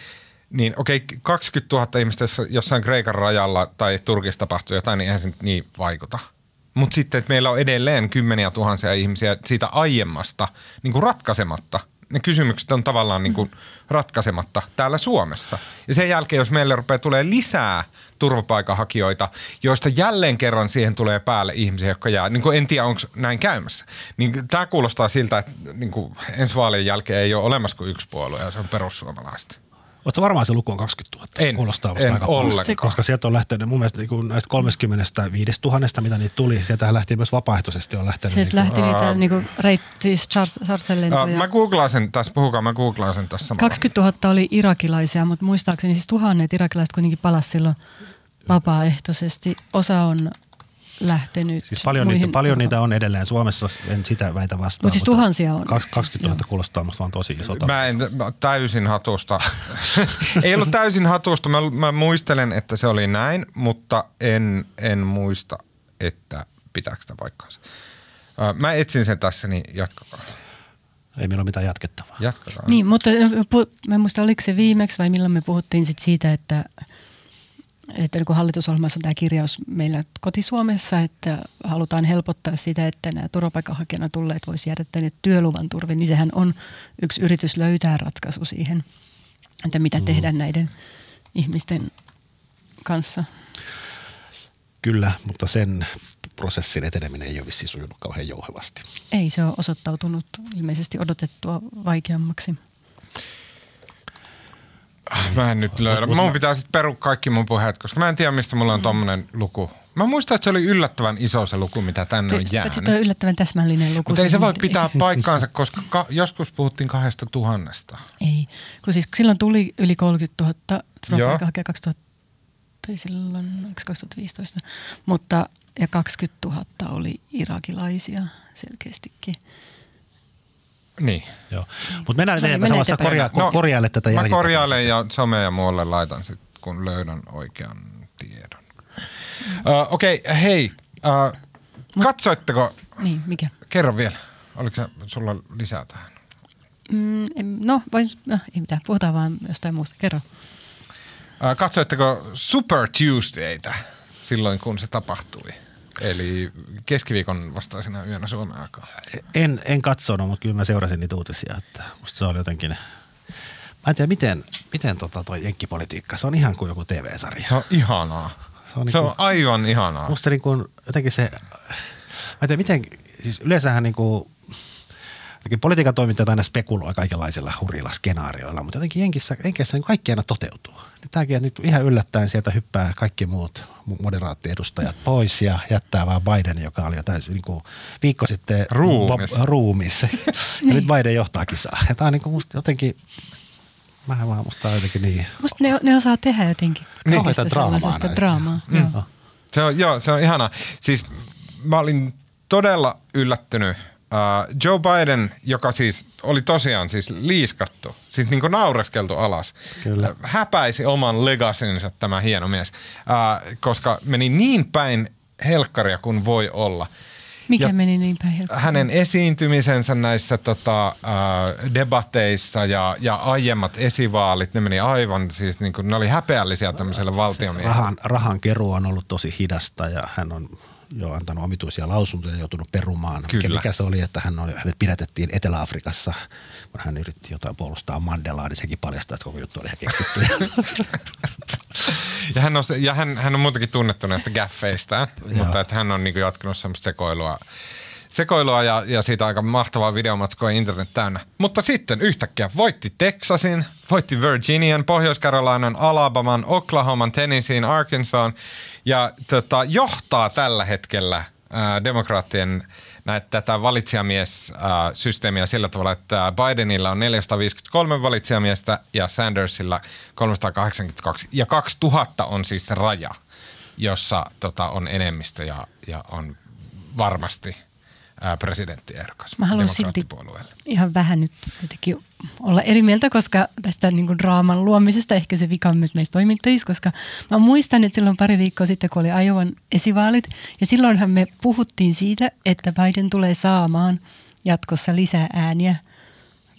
niin okei, kaksikymmentätuhatta ihmistä jossain Kreikan rajalla tai Turkissa tapahtuu jotain, niin eihän se nyt niin vaikuta. Mutta sitten, että meillä on edelleen kymmeniä tuhansia ihmisiä siitä aiemmasta niin kuin ratkaisematta. Ne kysymykset on tavallaan niin kuin ratkaisematta täällä Suomessa. Ja sen jälkeen, jos meille rupeaa tulemaan lisää turvapaikanhakijoita, joista jälleen kerran siihen tulee päälle ihmisiä, jotka jää. Niin kuin en tiedä, onko näin käymässä. Niin tämä kuulostaa siltä, että niin kuin ensi vaalien jälkeen ei ole olemassa kuin yksi puolue, ja se on perussuomalaiset. Oletko varmaan se luku on kaksikymmentätuhatta? En, kuulostaa vasta en aika ollenkaan. Koska sieltä on lähtenyt mun mielestä niin näistä kolmekymmentäviisituhatta, mitä niitä tuli, sieltähän lähti myös vapaaehtoisesti. On lähtenyt sieltä niin lähti niitä niin kuin reittisiä. Mä googlaan sen tässä, puhukaa, mä googlaan sen tässä samalla. kaksikymmentätuhatta oli irakilaisia, mutta muistaakseni siis tuhannet irakilaiset kuitenkin palasi silloin vapaaehtoisesti. Osa on lähtenyt. Siis paljon, muihin, niitä, paljon niitä on edelleen Suomessa, en sitä väitä vastaan. Mut siis mutta siis tuhansia on. kaksikymmentätuhatta kuulostaa musta vaan tosi isolta. Mä en mä täysin hatusta. Ei ollut täysin hatusta. Mä, mä muistelen, että se oli näin, mutta en, en muista, että pitääkö sitä paikkaansa. Mä etsin sen tässä, niin jatkakaa. Ei meillä ole mitään jatkettavaa. Jatkakaa. Niin, mutta mä en muista, oliko se viimeksi vai milloin me puhuttiin sit siitä, että että niin hallitusohjelmassa on tämä kirjaus meillä kotisuomessa, että halutaan helpottaa sitä, että nämä turvapaikanhakijana tulleet voisi jäädä tänne työluvan turvin, niin sehän on yksi yritys löytää ratkaisu siihen, että mitä tehdään mm. näiden ihmisten kanssa. Kyllä, mutta sen prosessin eteneminen ei ole vissiin sujunut kauhean jouhevasti. Ei, se on osoittautunut ilmeisesti odotettua vaikeammaksi. Mä en nyt löydä. Mun pitää sitten perua kaikki mun puheet, koska mä en tiedä, mistä mulla on tommonen luku. Mä muistan, että se oli yllättävän iso se luku, mitä tänne on jäänyt. Se on yllättävän täsmällinen luku. Mutta ei se voi pitää paikkaansa, koska ka- joskus puhuttiin kahdesta tuhannesta. Ei, kun siis silloin tuli yli kolmekymmentätuhatta, turvapaikanhakijaa kaksituhatta, tai silloin kaksituhattaviisitoista, mutta ja kaksikymmentätuhatta oli irakilaisia selkeästikin. Niin. Joo. Mut mennään eteenpäin samassa korja- no, korjaille tätä jälkeen. Mä korjailen ja somea ja muualle laitan sit, kun löydän oikean tiedon. Uh, Okei, okay, hei. Uh, katsoitteko? Niin, mikä? Kerro vielä. Oliko se, sulla lisää tähän? Mm, no, vois, no, ei mitään. Puhutaan vaan jostain muusta. Kerro. Uh, katsoitteko Super Tuesdaytä silloin, kun se tapahtui? Eli keskiviikon vastaisena yönä Suomen aikaa. En, en katsonut, mutta kyllä mä seurasin niitä uutisia, että musta se oli jotenkin, mä en tiedä miten, miten tota toi jenkkipolitiikka, se on ihan kuin joku T V-sarja. Se on ihanaa. Se on, niin kuin, se on aivan ihanaa. Musta niin kuin jotenkin se, mä en tiedä miten siis yleensähän niin kuin politiikan toimintaa aina spekuloi kaikenlaisilla hurjilla skenaarioilla, mutta jotenkin Jenkissä, Jenkissä niin kaikki aina toteutuu. Tämäkin, että nyt ihan yllättäen sieltä hyppää kaikki muut moderaattiedustajat pois ja jättää vaan Biden, joka oli jo täysin niin kuin viikko sitten ruumis. Va- ruumis. Ja nyt Biden johtaa kisaa. Ja tämä on niin kuin musta jotenkin, vähän vaan musta jotenkin niin. Musta ne, ne osaa tehdä jotenkin. Niin, sitä draamaa. draamaa. Mm. Joo. Se on, joo, se on ihanaa. Siis mä olin todella yllättynyt. Uh, Joe Biden, joka siis oli tosiaan siis liiskattu, siis niin kuin naureskeltu alas, Kyllä. häpäisi oman legacinsa tämä hieno mies, uh, koska meni niin päin helkkaria kuin voi olla. Mikä ja meni niin päin helkkaria? Hänen esiintymisensä näissä tota, uh, debateissa ja, ja aiemmat esivaalit, ne meni aivan, siis niin kuin, ne oli häpeällisiä tämmöiselle valtionmiehelle. Rahan, rahan keruu on ollut tosi hidasta ja hän on... Joo, antanut omituisia lausuntoja ja joutunut perumaan. Kyllä. Mikä se oli, että hän oli, hänet pidätettiin Etelä-Afrikassa, kun hän yritti jotain puolustaa Mandelaa, niin sekin paljastaa, että koko juttu oli ihan keksitty. ja hän on, ja hän, hän on muutenkin tunnettu näistä gaffeistään, mutta että hän on niin kuin jatkunut semmoista sekoilua, sekoilua ja, ja siitä aika mahtavaa videomatskoa internet täynnä. Mutta sitten yhtäkkiä voitti Texasin, voitti Virginian, Pohjois-Carolinan, Alabaman, Oklahoman, Tennesseein, Arkansasin ja tota, johtaa tällä hetkellä ää, demokraattien näitä, tätä valitsijamiessysteemiä sillä tavalla, että Bidenilla on neljäsataaviisikymmentäkolme valitsijamiestä ja Sandersilla kolmesataakahdeksankymmentäkaksi. Ja kaksituhatta on siis se raja, jossa tota, on enemmistö ja, ja on varmasti... presidenttiehdokas. Mä haluan silti ihan vähän nyt jotenkin olla eri mieltä, koska tästä niin kuin draaman luomisesta ehkä se vika on myös meistä toimittajissa, koska mä muistan, että silloin pari viikkoa sitten, kun oli Iowan esivaalit, ja silloinhan me puhuttiin siitä, että Biden tulee saamaan jatkossa lisää ääniä,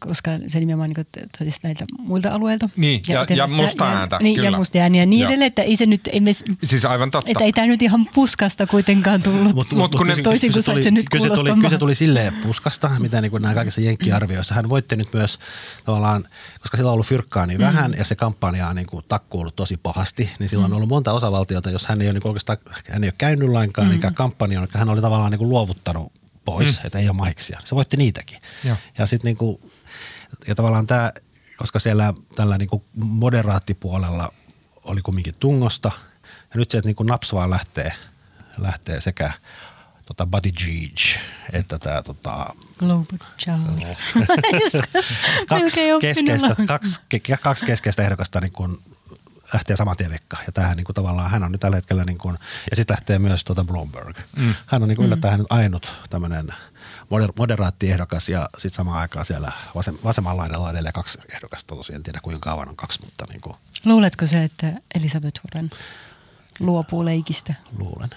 koska se nimenomaan niin näitä muilta alueilta. Niin, ja, ja, ja musta ääntä, niin, kyllä. Ja musta ääniä niin edelleen, että ei se nyt... Ei me, siis aivan totta. Että ei tämä nyt ihan puskasta kuitenkaan tullut, mut, mut, kun ne, toisin kuin sait se nyt kuulostamaan. Kyllä se tuli silleen puskasta, mitä niin kuin nämä kaikissa jenkkiarvioissa. Hän voitti nyt myös tavallaan, koska sillä on ollut fyrkkaa niin vähän, mm. ja se kampanja on niin kuin takkuillut tosi pahasti, niin silloin mm. on ollut monta osavaltiota, jos hän ei ole niin oikeastaan, hän ei ole käynyt lainkaan, mm. eikä kampanjoon, hän oli tavallaan niin kuin luovuttanut pois, mm. että ei ole maiksia. Se voitti niitäkin. Joo. Ja sitten niin kuin... Ja tavallaan tämä, koska siellä tällä niin kuin moderaattipuolella oli kumminkin tungosta, ja nyt se, että niin kuin naps vaan lähtee, lähtee sekä tota Buddy Gage että tämä tota, kaksi, keskeistä, kaksi, kaksi keskeistä ehdokasta niin kuin lähtee saman tien vekkaan. Ja tämähän niin kuin tavallaan, hän on nyt tällä hetkellä niin kuin, ja sitten lähtee myös tuota Bloomberg. Mm. Hän on niin kuin yllättäen mm. ainut tämmöinen moderaattiehdokas ja sitten samaan aikaan siellä vasem, vasemmalla laidalla edelleen kaksi ehdokasta. Tosiaan en tiedä kuinka kauan on kaksi, mutta niin kuin. Luuletko se, että Elizabeth Warren luopuu leikistä? Luulen.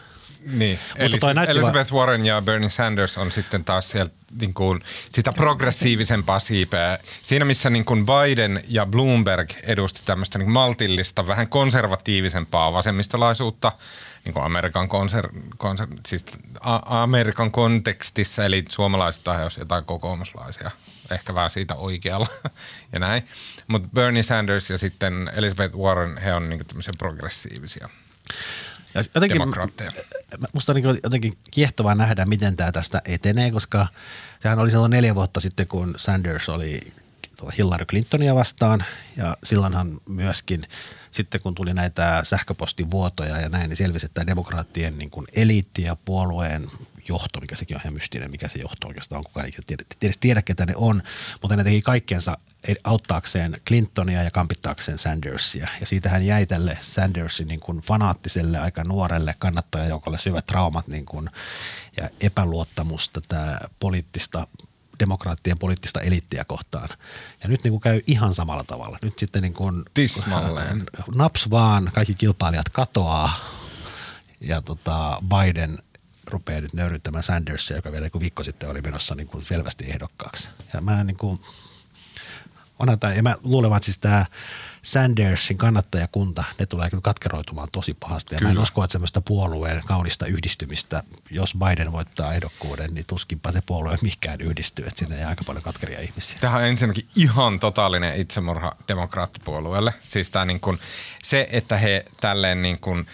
Niin, Elis- Elizabeth va- Warren ja Bernie Sanders on sitten taas sieltä niin kuin sitä progressiivisempaa siipeä. Siinä missä niin kuin Biden ja Bloomberg edusti tämmöistä niin maltillista, vähän konservatiivisempaa vasemmistolaisuutta niin kuin Amerikan, konser- konser- siis a- Amerikan kontekstissa, eli suomalaiset tai jos jotain kokoomuslaisia, ehkä vähän siitä oikealla ja näin. Mutta Bernie Sanders ja sitten Elizabeth Warren, he on niin kuin tämmöisiä progressiivisia. Ja jotenkin, musta on jotenkin kiehtovaa nähdä, miten tämä tästä etenee, koska sehän oli silloin neljä vuotta sitten, kun Sanders oli Hillary Clintonia vastaan ja silloinhan myöskin sitten, kun tuli näitä sähköpostivuotoja ja näin, niin selvisi, että demokraattien niin kuin eliitti ja puolueen johto, mikä sekin on ihan mystinen, mikä se johto oikeastaan on, kukaan ei tiedä, tiedä, tiedä ketä ne on, mutta ne teki kaikkensa auttaakseen Clintonia ja kampittaakseen Sandersia. Ja siitä hän jäi tälle Sandersin niin kuin fanaattiselle, aika nuorelle kannattajajoukolle syvät traumat niin kuin, ja epäluottamus tätä poliittista, demokraattien poliittista eliittiä kohtaan. Ja nyt niin kuin käy ihan samalla tavalla. Nyt sitten niin kuin tismalleen. Naps vaan, kaikki kilpailijat katoaa ja tota Biden rupeaa nyt nöyryttämään Sandersia, joka vielä viikko sitten oli menossa niin kuin selvästi ehdokkaaksi. Ja mä niin kuin, onhan tämä, ja mä luulen, että siis tämä Sandersin kannattajakunta, ne tulee kyllä katkeroitumaan tosi pahasti. Ja kyllä. Mä en usko, että semmoista puolueen kaunista yhdistymistä, jos Biden voittaa ehdokkuuden, niin tuskinpa se puolue mihinkään yhdistyy, että sinne jää aika paljon katkeria ihmisiä. Tähän on ensinnäkin ihan totaalinen itsemurha demokraattipuolueelle. Siis tämä niin kuin, se, että he tälleen niin kuin,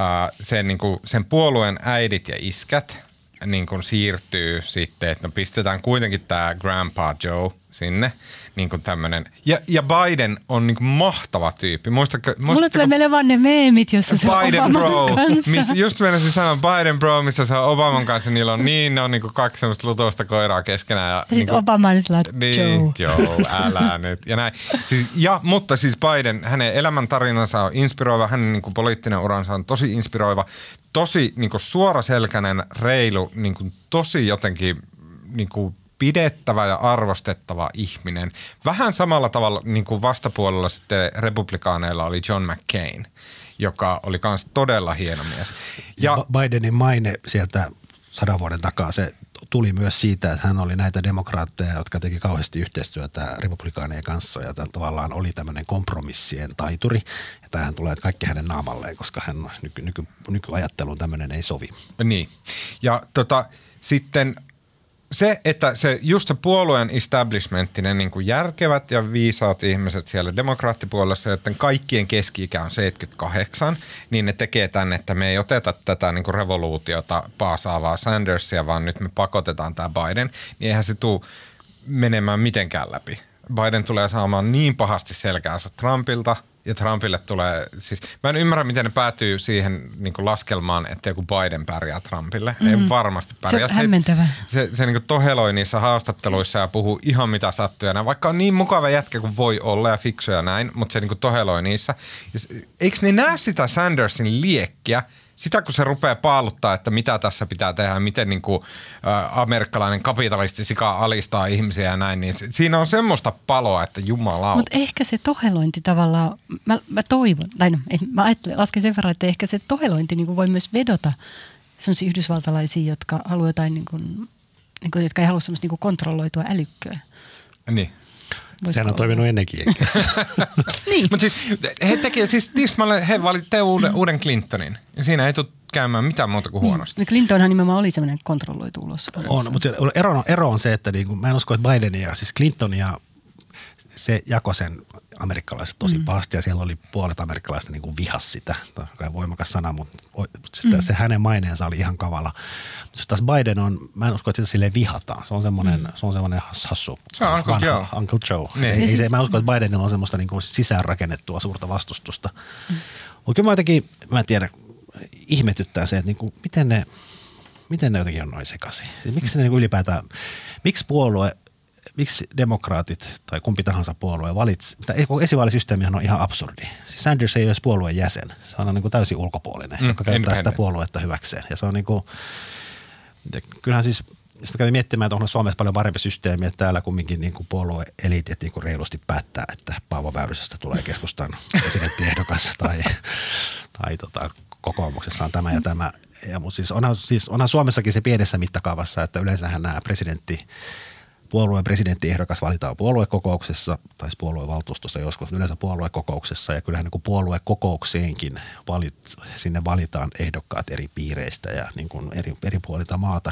äh, sen, niin kuin, sen puolueen äidit ja iskät niin kuin siirtyy sitten, että no pistetään kuitenkin tämä Grandpa Joe sinne, niin kuin tämmöinen. Ja, ja Biden on niin kuin mahtava tyyppi. Muistatko, mulla tulee meille vaan ne meemit, jossa se on Obaman bro, kanssa. Miss, just mennäisin sanoa Biden bro, missä se on Obaman kanssa, niillä on niin, ne on niin kuin kaksi semmoista lutoista koiraa keskenään. Ja, ja niin sitten Obama on niin, Joe. Joe, älä nyt. Ja näin. Siis, ja, mutta siis Biden, hänen elämäntarinansa on inspiroiva, hänen niin kuin poliittinen uransa on tosi inspiroiva, tosi niin kuin suoraselkäinen, reilu, niin kuin tosi jotenkin niin kuin pidettävä ja arvostettava ihminen. Vähän samalla tavalla niin kuin vastapuolella sitten republikaaneilla oli John McCain, joka oli myös todella hieno mies. Ja Bidenin maine sieltä sadan vuoden takaa, se tuli myös siitä, että hän oli näitä demokraatteja, jotka teki kauheasti yhteistyötä republikaanien kanssa ja tavallaan oli tämmöinen kompromissien taituri. Ja tämähän tulee kaikki hänen naamalleen, koska hän nyky, nyky, nykyajatteluun tämmöinen ei sovi. Niin. Ja tota, sitten se, että se just se puolueen establishmentti, ne niin kuin järkevät ja viisaat ihmiset siellä demokraattipuolessa, joten kaikkien keski-ikä on seitsemänkymmentäkahdeksan, niin ne tekee tämän, että me ei oteta tätä niin kuin revoluutiota paasaavaa Sandersia, vaan nyt me pakotetaan tämä Biden, niin eihän se tule menemään mitenkään läpi. Biden tulee saamaan niin pahasti selkäänsä Trumpilta, ja Trumpille tulee, siis mä en ymmärrä, miten ne päätyy siihen niin kuin laskelmaan, että joku Biden pärjää Trumpille. Mm. Ei varmasti pärjää. Se on hämmentävä. Se, se, se niin kuin toheloi niissä haastatteluissa ja puhuu ihan mitä sattuu. Ja vaikka on niin mukava jätkä kuin voi olla ja fiksuja näin, mutta se niin kuin toheloi niissä. Eikö ne näe sitä Sandersin liekkiä? Sitä, kun se rupeaa paaluttaa, että mitä tässä pitää tehdä, miten niin kuin, ä, amerikkalainen kapitalisti sika alistaa ihmisiä ja näin, niin siinä on semmoista paloa, että jumalauta. Mutta ehkä se tohelointi tavallaan, mä, mä toivon, tai no, mä ajattelen, lasken sen verran, että ehkä se tohelointi niin kuin voi myös vedota semmoisia yhdysvaltalaisia, jotka haluaa jotain, niin kuin, niin kuin, jotka ei halua semmoista niin kuin kontrolloitua älykköä. Niin. Sehän on toiminut ennenkin jenkeissä. Niin. Mutta siis he tekevät, siis tismalle he valittevat uuden, uuden Clintonin. Ja siinä ei tule käymään mitään muuta kuin huonosti. Niin. Clintonhan nimenomaan oli semmoinen kontrolloitu ulos. On, mutta ero on, ero on se, että niinku, mä en usko, että Bidenia, siis Clintonia, se jakoi sen amerikkalaiset tosi mm. pahasti ja siellä oli puolet amerikkalaista niinku vihas sitä. Tämä on voimakas sana, mutta sitä, mm. se hänen maineensa oli ihan kavala. Mutta taas Biden on, mä en usko, että sitä silleen vihataan. Se on semmoinen mm. se on semmoinen hassu. Se on Uncle Joe. Uncle Joe. Niin. Ei, ei se, mä en usko, että Bidenilla on semmoista niinku sisäänrakennettua suurta vastustusta. Mm. Mutta kyllä mä jotenkin, mä en tiedä, ihmetyttää se, että niinku, miten, ne, miten ne jotenkin on noin sekaisin. Miksi mm. ne niinku ylipäätään, miksi puolue... Miksi demokraatit tai kumpi tahansa puolue valitsi? Esivaalisysteemihan on ihan absurdi. Siis Sanders ei ole puolueen jäsen. Se on niin kuin täysin ulkopuolinen, mm, joka käyttää sitä puoluetta hyväkseen. Ja se on niin kuin, kyllähän siis, sitä kävi miettimään, että on Suomessa paljon parempi systeemi, että täällä kumminkin niin kuin puolueeliitit niin kuin reilusti päättää, että Paavo Väyrysestä tulee keskustan presidenttiehdokas tai, tai tota, kokoomuksessa on tämä ja tämä. Ja, mutta siis onhan, siis onhan Suomessakin se pienessä mittakaavassa, että yleensähän nämä presidentti Puolueen presidenttiehdokas valitaan puoluekokouksessa tai puoluevaltuustossa joskus, yleensä puoluekokouksessa ja kyllähän niin puoluekokoukseenkin valit, sinne valitaan ehdokkaat eri piireistä ja niin kuin eri, eri puolilta maata.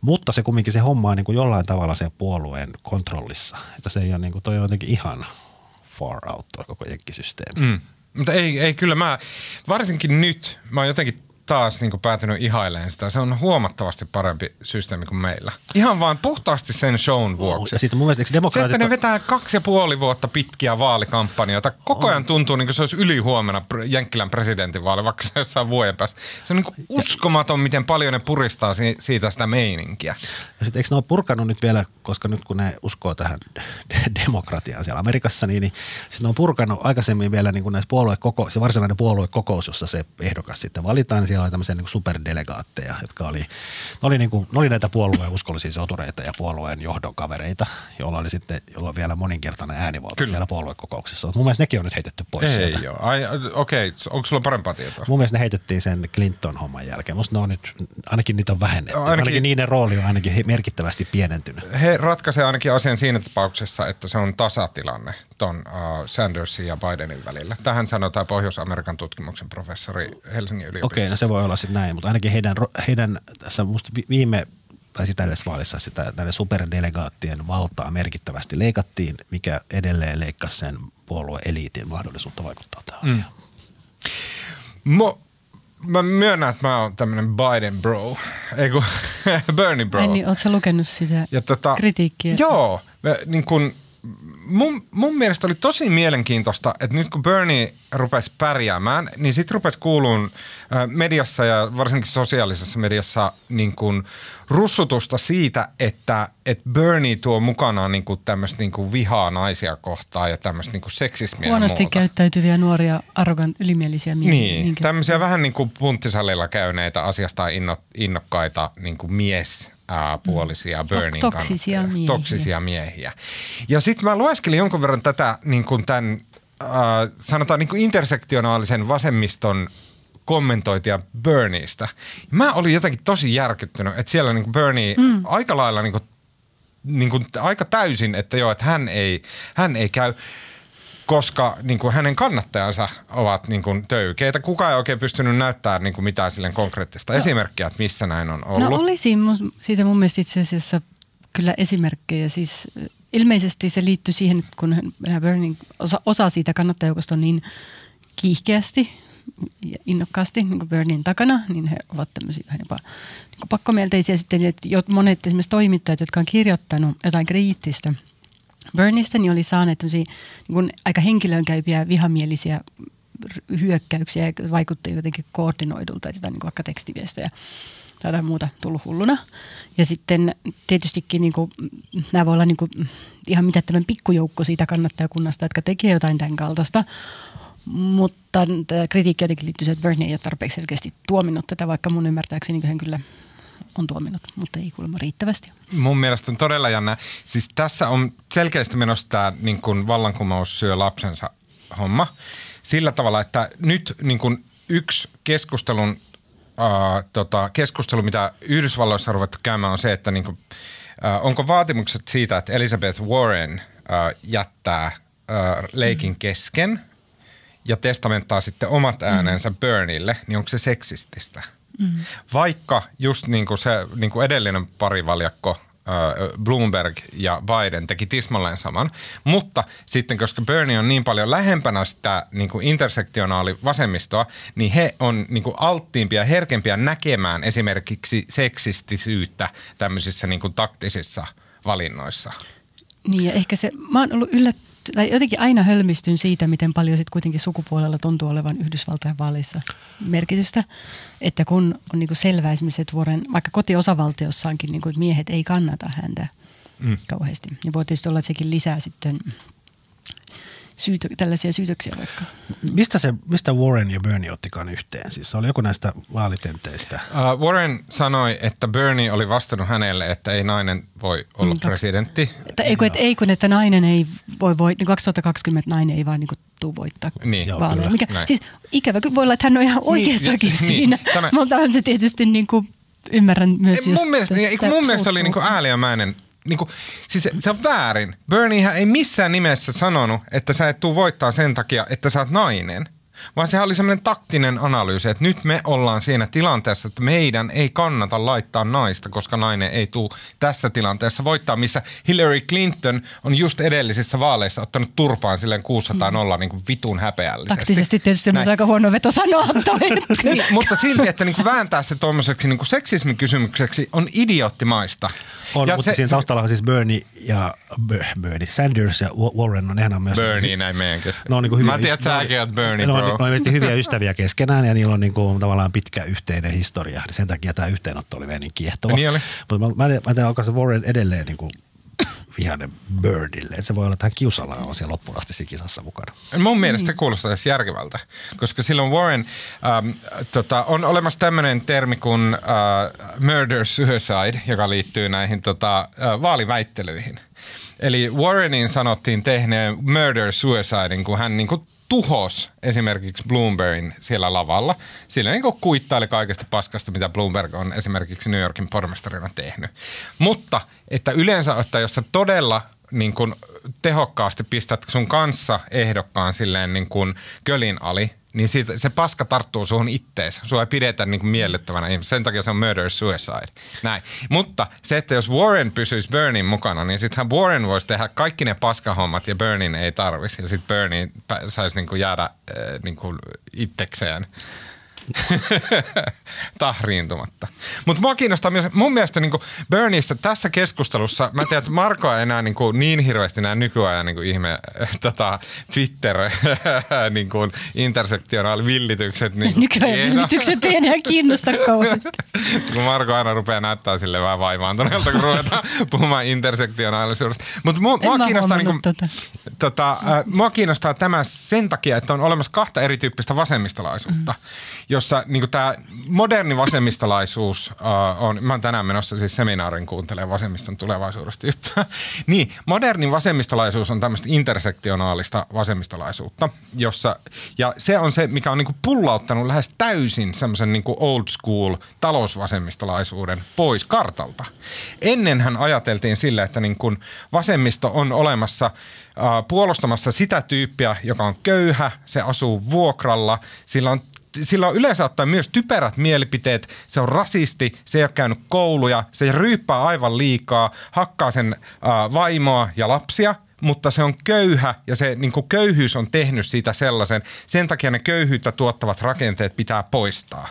Mutta se kumminkin se homma on niin kuin jollain tavalla sen puolueen kontrollissa, että se ei ole niin kuin, toi on jotenkin ihan far out toi koko jenkkisysteemi. Mm. Mutta ei, ei kyllä mä, varsinkin nyt mä oon jotenkin taas niin kuin päätynyt ihailemaan sitä. Se on huomattavasti parempi systeemi kuin meillä. Ihan vaan puhtaasti sen shown vuoksi. Ja siitä mun mielestä, eikö demokraatit... Se, että ne vetää kaksi ja puoli vuotta pitkiä vaalikampanjoita. Koko ajan tuntuu, niin kuin se olisi yli huomenna Jenkkilän presidentinvaali, vaikka se jossain vuoden päässä. Se on niin kuin uskomaton, miten paljon ne puristaa siitä sitä meininkiä. Ja sitten eikö ne ole purkanut nyt vielä, koska nyt kun ne uskoo tähän de- demokratiaan siellä Amerikassa, niin, niin sitten ne on purkanut aikaisemmin vielä niin kuin näissä puoluekokous, se varsinainen puoluekokous, jossa se ehdokas sitten valitaan, niin oli tämmöisiä niin kuin superdelegaatteja, jotka oli, ne oli, niin kuin, ne oli näitä puolueen uskollisia sotureita ja puolueen johdonkavereita, joilla oli sitten, jolla on vielä moninkertainen äänivalta Kyllä. siellä puoluekokouksessa. Mutta mun mielestä nekin on nyt heitetty pois Ei sieltä. Ei joo. Okei, okay. Onko sulla parempaa tietoa? Mun mielestä ne heitettiin sen Clinton-homman jälkeen. Musta ne on nyt, ainakin niitä on vähennetty. Ainakin, ainakin niiden rooli on ainakin merkittävästi pienentynyt. He ratkaisee ainakin asian siinä tapauksessa, että se on tasatilanne ton uh, Sandersin ja Bidenin välillä. Tähän sanotaan Pohjois-Amerikan tutkimuksen professori Helsingin yliopistosta. Okay, no se voi olla sitten näin, mutta ainakin heidän, heidän tässä musta viime tai sitä vaalissa sitä näiden superdelegaattien valtaa merkittävästi leikattiin, mikä edelleen leikkasi sen puolueeliitin mahdollisuutta vaikuttaa tähän mm. asiaan. Mo- Mä myönnän, että mä oon tämmönen Biden bro, ei kun Bernie bro. Ai niin, oot sä lukenut sitä ja tota, kritiikkiä? Joo, niin kun, mun, mun mielestä oli tosi mielenkiintoista, että nyt kun Bernie rupesi pärjäämään, niin sit rupesi kuuluun mediassa ja varsinkin sosiaalisessa mediassa niin kun russutusta siitä, että, että Bernie tuo mukanaan niin kun tämmöistä niin kun vihaa naisia kohtaan ja tämmöistä niin kun seksismiä ja huonosti muuta. Käyttäytyviä nuoria, arrogan ylimielisiä miehiä. Niin, niin tämmöisiä vähän niin kuin punttisalilla käyneitä, asiastaan innokkaita niin kuin mies puolisia Bernin toksisia miehiä. toksisia miehiä. Ja sitten mä lueskelin jonkun verran tätä niin kuin tämän, äh, sanotaan niin kuin intersektionaalisen vasemmiston kommentointia Berniestä. Mä olin jotenkin tosi järkyttynyt, että siellä niin kuin Bernie mm. aika lailla niin kuin, niin kuin aika täysin, että joo, että hän ei, hän ei käy, koska niin kuin hänen kannattajansa ovat niin kuin töykeitä. Kukaan ei oikein pystynyt näyttämään niin kuin mitään silleen konkreettista no. esimerkkiä, että missä näin on ollut. No olisi mun, siitä mun mielestä itse asiassa kyllä esimerkkejä. Siis ilmeisesti se liittyy siihen, kun Bernie, osa, osa siitä kannattajoukosta on niin kiihkeästi ja innokkaasti niin kuin Bernien takana, niin he ovat tämmöisiä vähän jopa niin pakkomielteisiä sitten, että monet esimerkiksi toimittajat, jotka on kirjoittanut jotain kriittistä Berniestä, niin oli saanut tämmöisiä niin aika henkilöönkäypiä vihamielisiä hyökkäyksiä ja vaikutti jotenkin koordinoidulta, että jotain niin vaikka tekstiviestejä tai jotain muuta tullut hulluna. Ja sitten tietystikin niin kuin, nämä voi olla niin kuin, ihan mitä tämän pikkujoukko siitä kannattajakunnasta, jotka tekee jotain tämän kaltaista. Mutta kritiikki jotenkin liittyy siihen, että Bernie ei ole tarpeeksi selkeästi tuominnut tätä, vaikka mun ymmärtääkseni niin hän kyllä on tuominut, mutta ei kuulemma riittävästi. Mun mielestä on todella jännä. Siis tässä on selkeästi menossa tämä niin kuin vallankumous syö lapsensa homma sillä tavalla, että nyt niin kuin yksi keskustelun, äh, tota, keskustelu, mitä Yhdysvalloissa on ruvettu käymään, on se, että niin kuin, äh, onko vaatimukset siitä, että Elizabeth Warren äh, jättää äh, leikin kesken ja testamenttaa sitten omat äänensä mm. Bernielle, niin onko se seksististä? Mm-hmm. Vaikka just niin kuin se niin kuin edellinen parivaljakko Bloomberg ja Biden teki tismalleen saman, mutta sitten koska Bernie on niin paljon lähempänä sitä niin kuin intersektionaali vasemmistoa, niin he on niin kuin alttiimpia ja herkempiä näkemään esimerkiksi seksistisyyttä tämmöisissä niin kuin taktisissa valinnoissa. Niin ja ehkä se, mä oon ollut yllättynyt. Tai jotenkin aina hölmistyn siitä, miten paljon sitten kuitenkin sukupuolella tuntuu olevan Yhdysvaltain vaaleissa merkitystä. Että kun on niinku selvää esimerkiksi, että vuoren, vaikka kotiosavaltiossaankin niinku miehet ei kannata häntä mm. kauheasti. Niin voi tietysti olla, että sekin lisää sitten syytö, tällaisia syytöksiä vaikka. Mistä, se, mistä Warren ja Bernie ottikaan yhteen? Siis se oli joku näistä vaalitenteistä. Uh, Warren sanoi, että Bernie oli vastannut hänelle, että ei nainen voi olla mm, presidentti. Että ei, kun, että, ei kun, että nainen ei voi voittaa, kaksituhattakaksikymmentä nainen ei vaan niin kuin tuu voittaa niin, vaaleja. Mikä, siis ikävä voi olla, että hän on ihan oikeassakin niin, siinä, niin, tämä, mutta on se tietysti niin kuin, ymmärrän myös ei, just mun mielestä, tästä, mun mielestä se oli niin kuin ääliömäinen. Niin kuin, siis se, se on väärin. Berniehän ei missään nimessä sanonut, että sä et tuu voittaa sen takia, että sä oot nainen. Vaan sehän oli semmoinen taktinen analyysi, että nyt me ollaan siinä tilanteessa, että meidän ei kannata laittaa naista, koska nainen ei tule tässä tilanteessa voittaa, missä Hillary Clinton on just edellisissä vaaleissa ottanut turpaan silleen kuusisataa nolla mm. niin kuin vitun häpeällisesti. Taktisesti tietysti on aika huono veto sanoa. Niin, mutta silti, että niin kuin vääntää se tuommoiseksi niin kuin seksismikysymykseksi on idioottimaista. On, ja mutta se, siinä taustalla on siis Bernie ja Bernie Sanders ja Warren on ihan myös. Bernie näin meidän kesken. No, niin mä tiedän, että säkin olet Bernie, bro. Ne on mielestäni hyviä ystäviä keskenään ja niillä on niin kuin tavallaan pitkä yhteinen historia. Sen takia tämä yhteenotto oli vähän niin kiehtova. Niin oli. Mutta mä, mä ajattelin, onko se Warren edelleen niin kuin vihainen Birdille. Se voi olla, että hän kiusallaan on siellä loppuun asti siinä kisassa mukana. Mun mielestä se kuulostaa edes järkevältä, koska silloin Warren, äm, tota, on olemassa tämmöinen termi kuin äh, murder-suicide, joka liittyy näihin tota, äh, vaaliväittelyihin. Eli Warrenin sanottiin tehneen murder-suicidin, kun hän niin kuin tuhos esimerkiksi Bloombergin siellä lavalla. Sillä niin kuin kuittaili kaikesta paskasta, mitä Bloomberg on esimerkiksi New Yorkin pormestarina tehnyt. Mutta että yleensä, että jos sä todella niin kuin tehokkaasti pistät sun kanssa ehdokkaan silleen niin kuin kölin ali, niin siitä, se paska tarttuu suhun ittees. Sua ei pidetä niin kuin miellyttävänä ihmisiä. Sen takia se on murder-suicide. Näin. Mutta se, että jos Warren pysyisi Bernien mukana, niin sittenhän Warren voisi tehdä kaikki ne paskahommat ja Bernien ei tarvisi. Ja sitten Bernie saisi niin kuin jäädä niin kuin itsekseen. Tahriintumatta. Mutta mua kiinnostaa myös, mun mielestä niinku Berniestä tässä keskustelussa, mä tiedän, että Markoa ei enää niinku niin hirveästi nää nykyajan niinku ihme tota, Twitter niinku intersektionaalivillitykset. Niinku nykyajan villitykset ei enää kiinnosta kauheasti. Marko aina rupeaa näyttää silleen vähän vaivaantuneelta, kun ruvetaan puhumaan intersektionaalisuudesta. Mutta mua, mua, kiinnostaa, niinku, tota. Tota, äh, mua kiinnostaa tämä sen takia, että on olemassa kahta erityyppistä vasemmistolaisuutta, mm. jossa niinku tämä moderni vasemmistolaisuus äh, on, mä oon tänään menossa siis seminaarin kuuntelemaan vasemmiston tulevaisuudesta juttua. Niin, moderni vasemmistolaisuus on tämmöistä intersektionaalista vasemmistolaisuutta, jossa, ja se on se, mikä on niinku pullauttanut lähes täysin semmoisen niinku old school talousvasemmistolaisuuden pois kartalta. Ennenhän ajateltiin sillä, että niinku vasemmisto on olemassa äh, puolustamassa sitä tyyppiä, joka on köyhä, se asuu vuokralla, sillä on Sillä on yleensä ottaen myös typerät mielipiteet, se on rasisti, se ei ole käynyt kouluja, se ryyppää aivan liikaa, hakkaa sen äh, vaimoa ja lapsia, mutta se on köyhä ja se niin kuin köyhyys on tehnyt siitä sellaisen. Sen takia ne köyhyyttä tuottavat rakenteet pitää poistaa.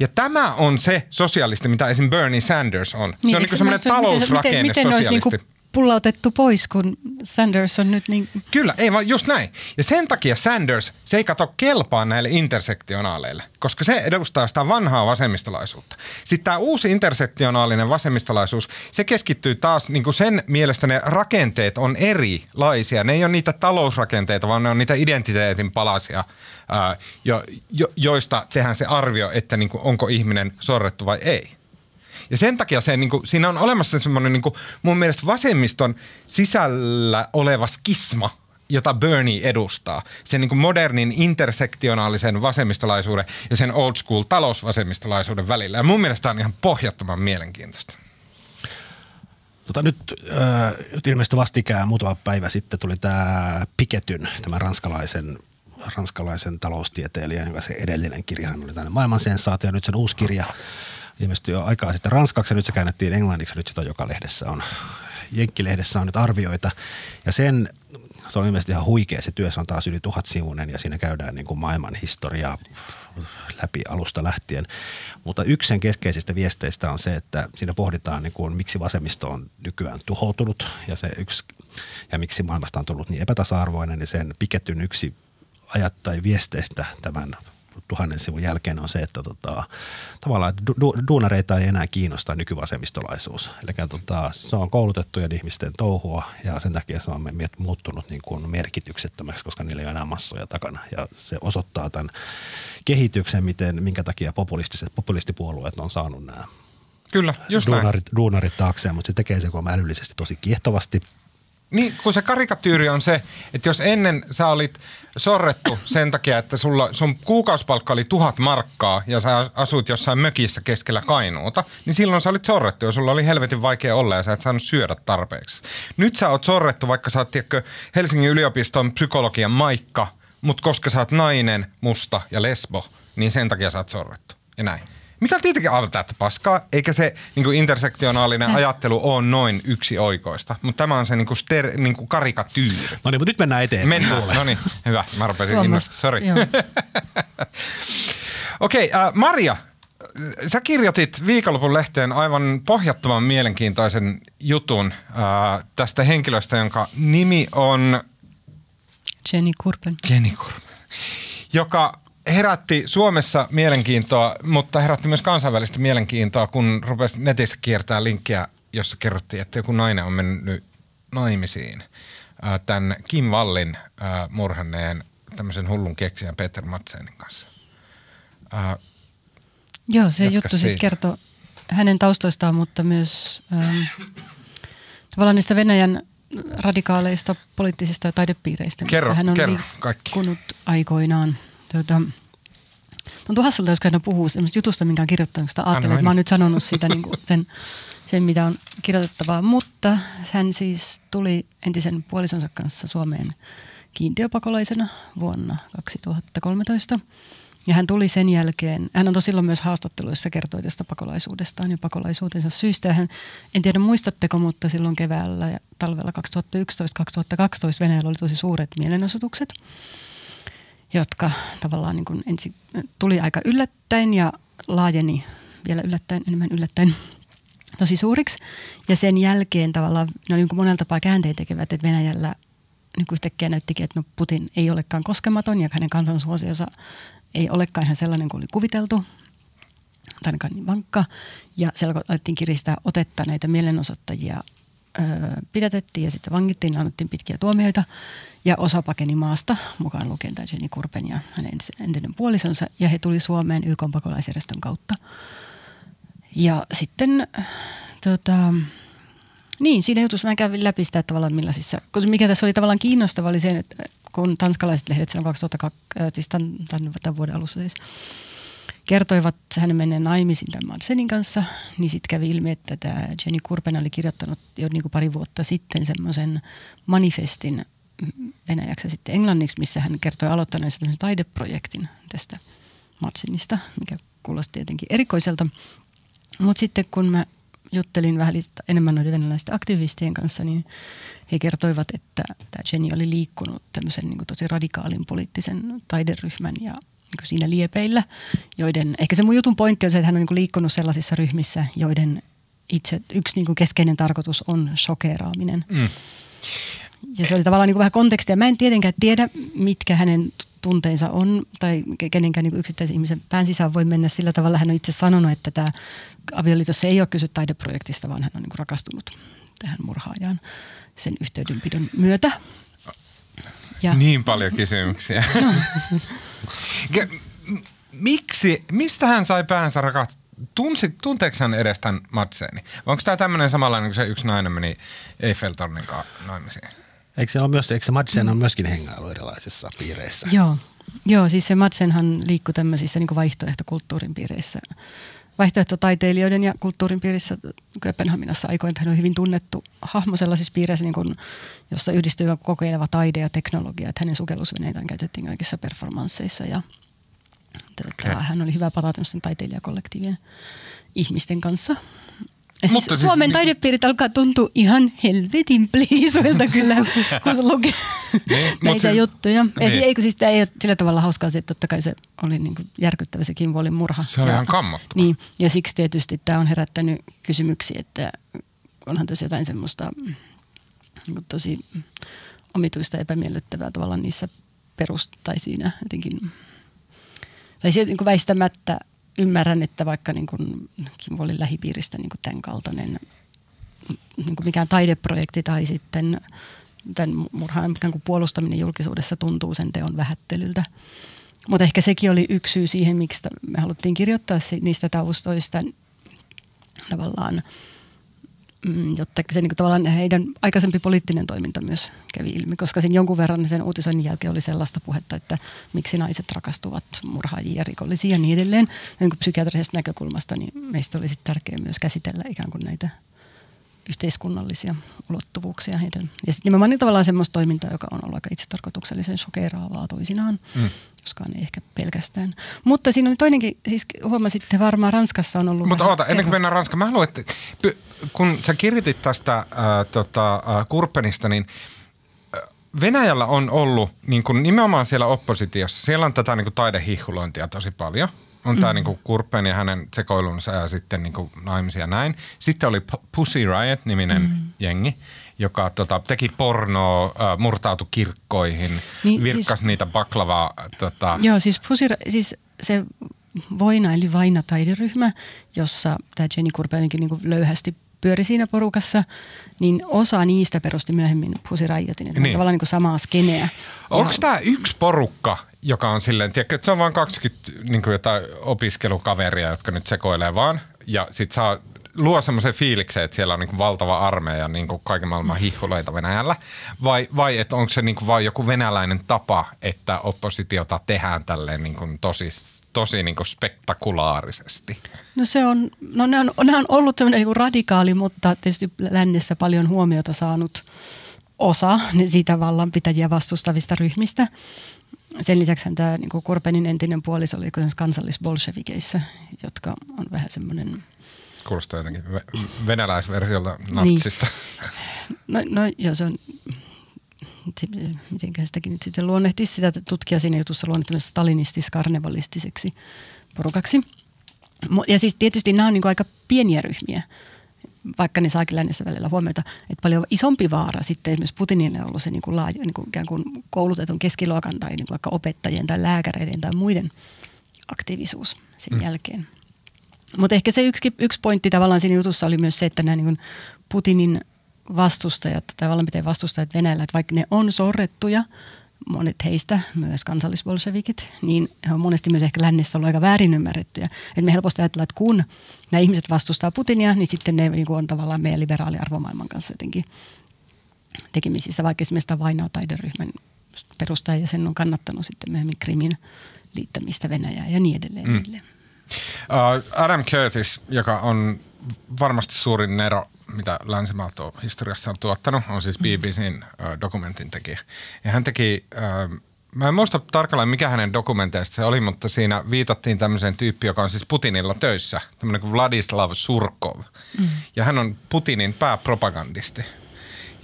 Ja tämä on se sosialisti, mitä esim. Bernie Sanders on. Niin, se on niin semmoinen talousrakenne miten, miten, miten sosialisti. Pullautettu pois, kun Sanders on nyt niin... Kyllä, ei vaan just näin. Ja sen takia Sanders, se ei kato kelpaa näille intersektionaaleille, koska se edustaa sitä vanhaa vasemmistolaisuutta. Sitten tämä uusi intersektionaalinen vasemmistolaisuus, se keskittyy taas, niin kuin sen mielestä ne rakenteet on erilaisia. Ne ei ole niitä talousrakenteita, vaan ne on niitä identiteetin palasia, ää, jo, jo, joista tehdään se arvio, että niin kuin, onko ihminen sorrettu vai ei. Ja sen takia se, niin kuin, siinä on olemassa semmoinen niin kuin, mun mielestä vasemmiston sisällä oleva skisma, jota Bernie edustaa. Sen niin kuin modernin intersektionaalisen vasemmistolaisuuden ja sen old school talousvasemmistolaisuuden välillä. Ja mun mielestä on ihan pohjattoman mielenkiintoista. Tota, nyt, äh, nyt ilmeisesti vastikään muutama päivä sitten tuli tämä Piketyn, tämän ranskalaisen ranskalaisen taloustieteilijän, jonka se edellinen kirjahan oli tämmöinen maailmansensaatio ja nyt sen uusi kirja. Ilmestyi jo aikaa sitten ranskaksi ja nyt se käännettiin englanniksi, nyt sitä on joka lehdessä on, Jenkkilehdessä on nyt arvioita. Ja sen, se on ilmeisesti ihan huikea se työ, se on taas yli tuhatsivuinen ja siinä käydään niin kuin maailman historiaa läpi alusta lähtien. Mutta yksi sen keskeisistä viesteistä on se, että siinä pohditaan niin kuin, miksi vasemmisto on nykyään tuhoutunut ja, se yksi, ja miksi maailmasta on tullut niin epätasa-arvoinen, niin sen Piketyn yksi ajat tai viesteistä tämän tuhannen sivun jälkeen on se, että tota, tavallaan du- du- duunareita ei enää kiinnosta nykyvasemmistolaisuus. Eli tota, se on koulutettujen ihmisten touhua ja sen takia se on muuttunut niin kuin merkityksettömäksi, koska niillä ei ole enää massoja takana. Ja se osoittaa tämän kehityksen, miten, minkä takia populistiset, populistipuolueet on saanut nämä Kyllä, just duunarit, duunarit taakseen, mutta se tekee se kun älyllisesti tosi kiehtovasti. Niin, kun se karikatyyri on se, että jos ennen sä olit sorrettu sen takia, että sulla, sun kuukausipalkka oli tuhat markkaa ja sä asut jossain mökissä keskellä Kainuuta, niin silloin sä olit sorrettu ja sulla oli helvetin vaikea olla ja sä et saanut syödä tarpeeksi. Nyt sä oot sorrettu, vaikka sä oot tiedätkö, Helsingin yliopiston psykologian maikka, mutta koska sä oot nainen, musta ja lesbo, niin sen takia sä oot sorrettu ja näin. Mikä on tietenkin altaa paskaa, eikä se niin kuin intersektionaalinen Hä? ajattelu ole noin yksioikoista, mutta tämä on se niin kuin ster, niin kuin karikatyyri. No niin, mutta nyt mennään eteenpäin. Mennään, no niin, hyvä. Mä rupesin innostaa, sori. Okei, okay, äh, Maria, sä kirjoitit viikonlopun lehteen aivan pohjattoman mielenkiintoisen jutun äh, tästä henkilöstä, jonka nimi on... Jenny Kurpen. Jenny Kurpen, joka... herätti Suomessa mielenkiintoa, mutta herätti myös kansainvälistä mielenkiintoa, kun rupesi netissä kiertämään linkkiä, jossa kerrottiin, että joku nainen on mennyt naimisiin tämän Kim Wallin murhanneen tämmöisen hullun keksijän Peter Madsenin kanssa. Äh, Joo, se juttu siitä. Siis kertoo hänen taustoistaan, mutta myös ähm, tavallaan niistä Venäjän radikaaleista poliittisista ja taidepiireistä, missä kerro, hän on kerro, liikkunut aikoinaan. Tuota, tuntuu hassulta, jos aina puhuu semmoista jutusta, minkä on kirjoittanut, koska ajattelen, että mä oon nyt sanonut siitä, niin kuin sen, sen, mitä on kirjoitettavaa. Mutta hän siis tuli entisen puolisonsa kanssa Suomeen kiintiöpakolaisena vuonna kaksituhattakolmetoista. Ja hän tuli sen jälkeen, hän on silloin myös haastatteluissa kertoi tästä pakolaisuudestaan ja pakolaisuutensa syystä. Ja hän, en tiedä muistatteko, mutta silloin keväällä ja talvella kaksituhattayksitoista kaksituhattakaksitoista Venäjällä oli tosi suuret mielenosoitukset. jotka tavallaan niin kuin ensin tuli aika yllättäen ja laajeni vielä yllättäen, enemmän yllättäen tosi suuriksi. Ja sen jälkeen tavallaan ne oli niin monella tapaa käänteen tekevät, että Venäjällä niin kuin yhtäkkiä näyttikin, että no Putin ei olekaan koskematon ja hänen kansansuosionsa ei olekaan ihan sellainen kuin oli kuviteltu. Tai ainakaan niin vankka. Ja siellä alettiin kiristää otetta, näitä mielenosoittajia öö, pidätettiin ja sitten vangittiin, annettiin pitkiä tuomioita. Ja osa pakeni maasta, mukaan lukien tämä Jenny Kurpen ja hänen entinen puolisonsa. Ja he tuli Suomeen Y K:n pakolaisjärjestön kautta. Ja sitten tota, niin, siinä jutussa mä kävin läpi sitä tavallaan millaisissa, koska mikä tässä oli tavallaan kiinnostavaa oli se, että kun tanskalaiset lehdet silloin kaksituhattakaksi, siis tämän, tämän vuoden alussa siis, kertoivat hänen menneen naimisiin tämän Madsenin kanssa, niin sitten kävi ilmi, että tämä Jenny Kurpen oli kirjoittanut jo niin kuin pari vuotta sitten semmoisen manifestin venäjäksi sitten englanniksi, missä hän kertoi aloittaneen semmoisen taideprojektin tästä Madsenista, mikä kuulosti jotenkin erikoiselta. Mutta sitten kun mä juttelin vähän enemmän noiden venäläisten aktivistien kanssa, niin he kertoivat, että tämä Jenny oli liikkunut tämmöisen niin kuin tosi radikaalin poliittisen taideryhmän ja siinä liepeillä, joiden, ehkä se mun jutun pointti on se, että hän on niin liikkunut sellaisissa ryhmissä, joiden itse yksi niin keskeinen tarkoitus on shokeraaminen. Mm. Ja se oli tavallaan niin vähän kontekstia. Mä en tietenkään tiedä, mitkä hänen tunteensa on, tai kenenkään niin yksittäisen ihmisen pään sisään voi mennä sillä tavalla. Hän on itse sanonut, että tämä avioliitossa ei ole kyse taideprojektista, vaan hän on niin rakastunut tähän murhaajaan sen yhteydenpidon myötä. Ja. Niin paljon kysymyksiä. No. Miksi, mistä hän sai päänsä rakat? Tunteeko hän edes tämän Madsenin? Onko tämä tämmöinen samanlainen, kun se yksi nainen meni Eiffeltornin kanssa naimisiin? Eikö se, ole myös, eikö se Madsen on myöskin hengailu erilaisissa piireissä? Joo, Joo siis se Madsenhan liikkui tämmöisissä niin kuin vaihtoehtokulttuurin piireissä. Vaihtoehtotaiteilijoiden ja kulttuurin piirissä Kööpenhaminassa aikoin hän on hyvin tunnettu hahmo sellaisissa piireissä, niin kun, jossa yhdistyy kokeileva taide ja teknologia. Että hänen sukellusveneitään käytettiin kaikissa performansseissa ja tuota, hän oli hyvä pata tämmöisten taiteilijakollektiivien ihmisten kanssa. Ja siis Suomen siis, niin... taidepiirit alkaa tuntua ihan helvetin pliisuilta kyllä, kun se lukee niin, näitä se... juttuja. Niin. Siis, eikö siis tämä ei ole sillä tavalla hauskaa se, että totta kai se oli niin kuin järkyttävä se Kim Wallin murha. Se on ihan kammottava. Niin, ja siksi tietysti tämä on herättänyt kysymyksiä, että onhan tässä jotain semmoista niin tosi omituista epämiellyttävää tavallaan niissä perust- tai siinä jotenkin, tai se niin kuin väistämättä. Ymmärrän, että vaikka niin kuin Kim Wallin lähipiiristä niin kuin tämän kaltainen niin kuin mikään taideprojekti tai sitten tämän murhaan puolustaminen julkisuudessa tuntuu sen teon vähättelyltä. Mutta ehkä sekin oli yksi syy siihen, miksi me haluttiin kirjoittaa niistä taustoista tavallaan, jotta se niin kuin tavallaan heidän aikaisempi poliittinen toiminta myös kävi ilmi, koska sen jonkun verran sen uutisoinnin jälkeen oli sellaista puhetta, että miksi naiset rakastuvat murhaajia ja rikollisia ja niin edelleen. Ja niin kuin psykiatrisesta näkökulmasta niin meistä oli sitten tärkeää myös käsitellä ikään kuin näitä yhteiskunnallisia ulottuvuuksia heidän. Ja sitten nimenomaan niin tavallaan semmoista toimintaa, joka on ollut aika itsetarkoituksellisen shokeeraavaa toisinaan, mm. joskaan ei ehkä pelkästään. Mutta siinä on toinenkin, siis huomasitte varmaan Ranskassa on ollut... Mutta oota, ennen kuin mennään Ranskaan, mä haluan, että kun sä kirjoitit tästä äh, tota, äh, Kurpenista, niin Venäjällä on ollut niin kun nimenomaan siellä oppositiossa, siellä on tätä niin kun taidehihulointia tosi paljon. On tämä niinku Kurpen ja hänen sekoilunsa ja sitten niinku naimisia näin. Sitten oli Pussy Riot-niminen mm. jengi, joka tota, teki pornoa, murtautui kirkkoihin, niin, virkkasi siis, niitä baklavaa. Tota. Joo, siis, Pussy, siis se Voina eli Vaina-taideryhmä, jossa tämä Jenny Kurpenkin niinku löyhästi pyöri siinä porukassa, niin osa niistä perusti myöhemmin Pussy Riotin. Eli niin. Tavallaan niin kuin samaa skeneä. Onko tämä yksi porukka, joka on silleen, tiedätkö, että se on vain kaksikymmentä niin kuin jotain opiskelukaveria, jotka nyt sekoilee vaan, ja sitten saa luo semmoisen fiiliksen, että siellä on niin kuin valtava armeija, niin kuin kaiken maailman hihuleita Venäjällä, vai, vai että onko se niin kuin vain joku venäläinen tapa, että oppositiota tehdään tälleen niin kuin tosissaan? Tosi niin kuin spektakulaarisesti. No se on, no ne on, ne on ollut sellainen niin kuin radikaali, mutta tietysti lännessä paljon huomiota saanut osa niin siitä vallanpitäjiä vastustavista ryhmistä. Sen lisäksi tämä niin kuin Kurpenin entinen puoliso oli kansallisbolshevikeissa, jotka on vähän semmoinen... Kuulostaa jotenkin venäläisversiolta natsista. Niin. No, no joo, se on... mitenköhän sitäkin nyt sitten luonnehtisi, sitä tutkija siinä jutussa luonnehtimassa stalinistis-karnevalistiseksi porukaksi. Ja siis tietysti nämä on niin kuin aika pieniä ryhmiä, vaikka ne saakin lännessä välillä huomiota, että paljon isompi vaara sitten esimerkiksi Putinille on ollut se niin kuin laaja, niin kuin ikään kuin koulutetun keskiluokan tai niin kuin vaikka opettajien tai lääkäreiden tai muiden aktiivisuus sen mm. jälkeen. Mutta ehkä se yksi, yksi pointti tavallaan siinä jutussa oli myös se, että nämä niin kuin Putinin vastustajat tai vallanpiteen vastustajat Venäjällä, että vaikka ne on sorrettuja, monet heistä, myös kansallisbolshevikit, niin he on monesti myös ehkä lännessä ollut aika väärin ymmärrettyjä. Et me helposti ajatellaan, että kun nämä ihmiset vastustaa Putinia, niin sitten ne niin kuin on tavallaan meidän liberaali arvomaailman kanssa jotenkin tekemisissä, vaikka esimerkiksi tämä Voina taideryhmän perustaja ja sen on kannattanut sitten myöhemmin Krimin liittämistä Venäjään ja niin edelleen. Mm. edelleen. Uh, Adam Curtis, joka on varmasti suurin nero, mitä länsimaat on historiassa on tuottanut, on siis B B C:n uh, dokumentin tekijä. Ja hän teki, uh, mä en muista tarkalleen mikä hänen dokumenteista se oli, mutta siinä viitattiin tämmöiseen tyyppiin, joka on siis Putinilla töissä, tämmöinen kuin Vladislav Surkov. Mm. Ja hän on Putinin pääpropagandisti.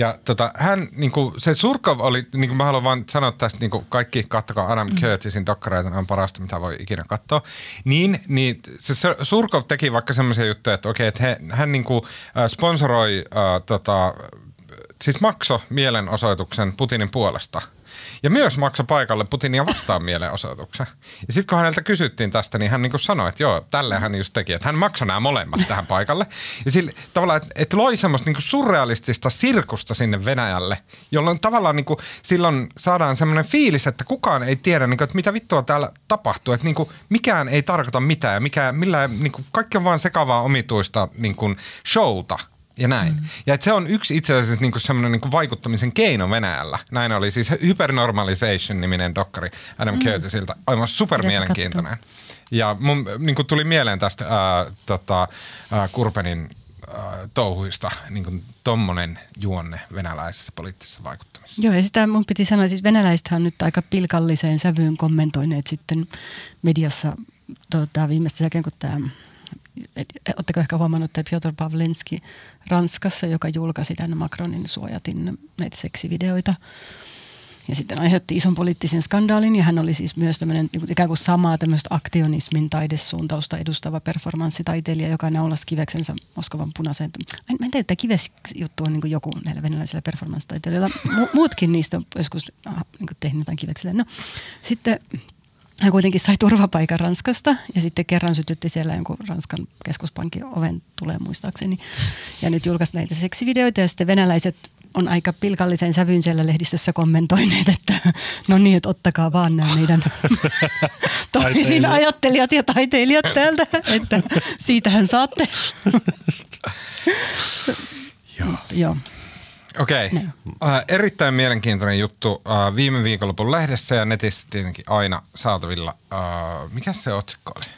Ja tota, hän, niinku, se Surkov oli, niinku mä haluan vaan sanoa tästä, niinku kaikki, katsokaa Adam Curtisin dokkareita, on parasta, mitä voi ikinä katsoa. Niin, niin se Surkov teki vaikka semmoisia juttuja, että okei, että he, hän niinku sponsoroi, äh, tota, siis maksoi mielenosoituksen Putinin puolesta. Ja myös maksoi paikalle Putinia vastaan mielenosoituksen. Ja sitten kun häneltä kysyttiin tästä, niin hän niin kuin sanoi, että joo, tälleen hän just teki. Että hän maksoi nämä molemmat tähän paikalle. Ja sillä tavallaan, että et loi semmoista niin kuin surrealistista sirkusta sinne Venäjälle, jolloin tavallaan niin kuin silloin saadaan semmoinen fiilis, että kukaan ei tiedä, niin kuin, että mitä vittua täällä tapahtuu. Että niin kuin mikään ei tarkoita mitään ja mikään, millään, niin kuin kaikki on vaan sekavaa omituista niin kuin showta. Ja näin. Mm. Ja että se on yksi itse asiassa niinku semmoinen niinku vaikuttamisen keino Venäjällä. Näin oli siis Hypernormalization-niminen dokkari Adam mm. Curtisilta. Aivan supermielenkiintoinen. Ja mun niinku tuli mieleen tästä äh, tota, äh, Kurpenin äh, touhuista niinku tommonen juonne venäläisessä poliittisessa vaikuttamisessa. Joo, ja sitä mun piti sanoa, siis venäläistähän on nyt aika pilkalliseen sävyyn kommentoineet sitten mediassa tota, viimeistä jälkeen, kun tämä... Oletteko ehkä huomannut, että Piotr Pavlenski Ranskassa, joka julkaisi tämän Macronin suojatin näitä seksivideoita ja sitten aiheutti ison poliittisen skandaalin ja hän oli siis myös tämmöinen ikään kuin samaa tämmöistä aktionismin taidesuuntausta edustava performanssitaiteilija, joka naulasi kiveksensä Moskovan punaiseen. Mä en tiedä, että kivesjuttu on niin kuin joku näillä venäläisillä performanssitaiteilijoilla. Mu- muutkin niistä on joskus aha, niin kuin tehnyt jotain kiveksillä. No sitten... Hän kuitenkin sai turvapaikan Ranskasta ja sitten kerran sytytti siellä jonkun Ranskan keskuspankin oven tulee muistaakseni. Ja nyt julkaisi näitä seksivideoita ja sitten venäläiset on aika pilkalliseen sävyyn siellä lehdistössä kommentoineet, että no niin, että ottakaa vaan nämä meidän toisin ajattelijat ja taiteilijat täältä, että siitähän saatte. Joo. Joo. Okei. No. Äh, erittäin mielenkiintoinen juttu äh, viime viikonlopun lehdessä ja netissä tietenkin aina saatavilla. Äh, mikäs se otsikko oli?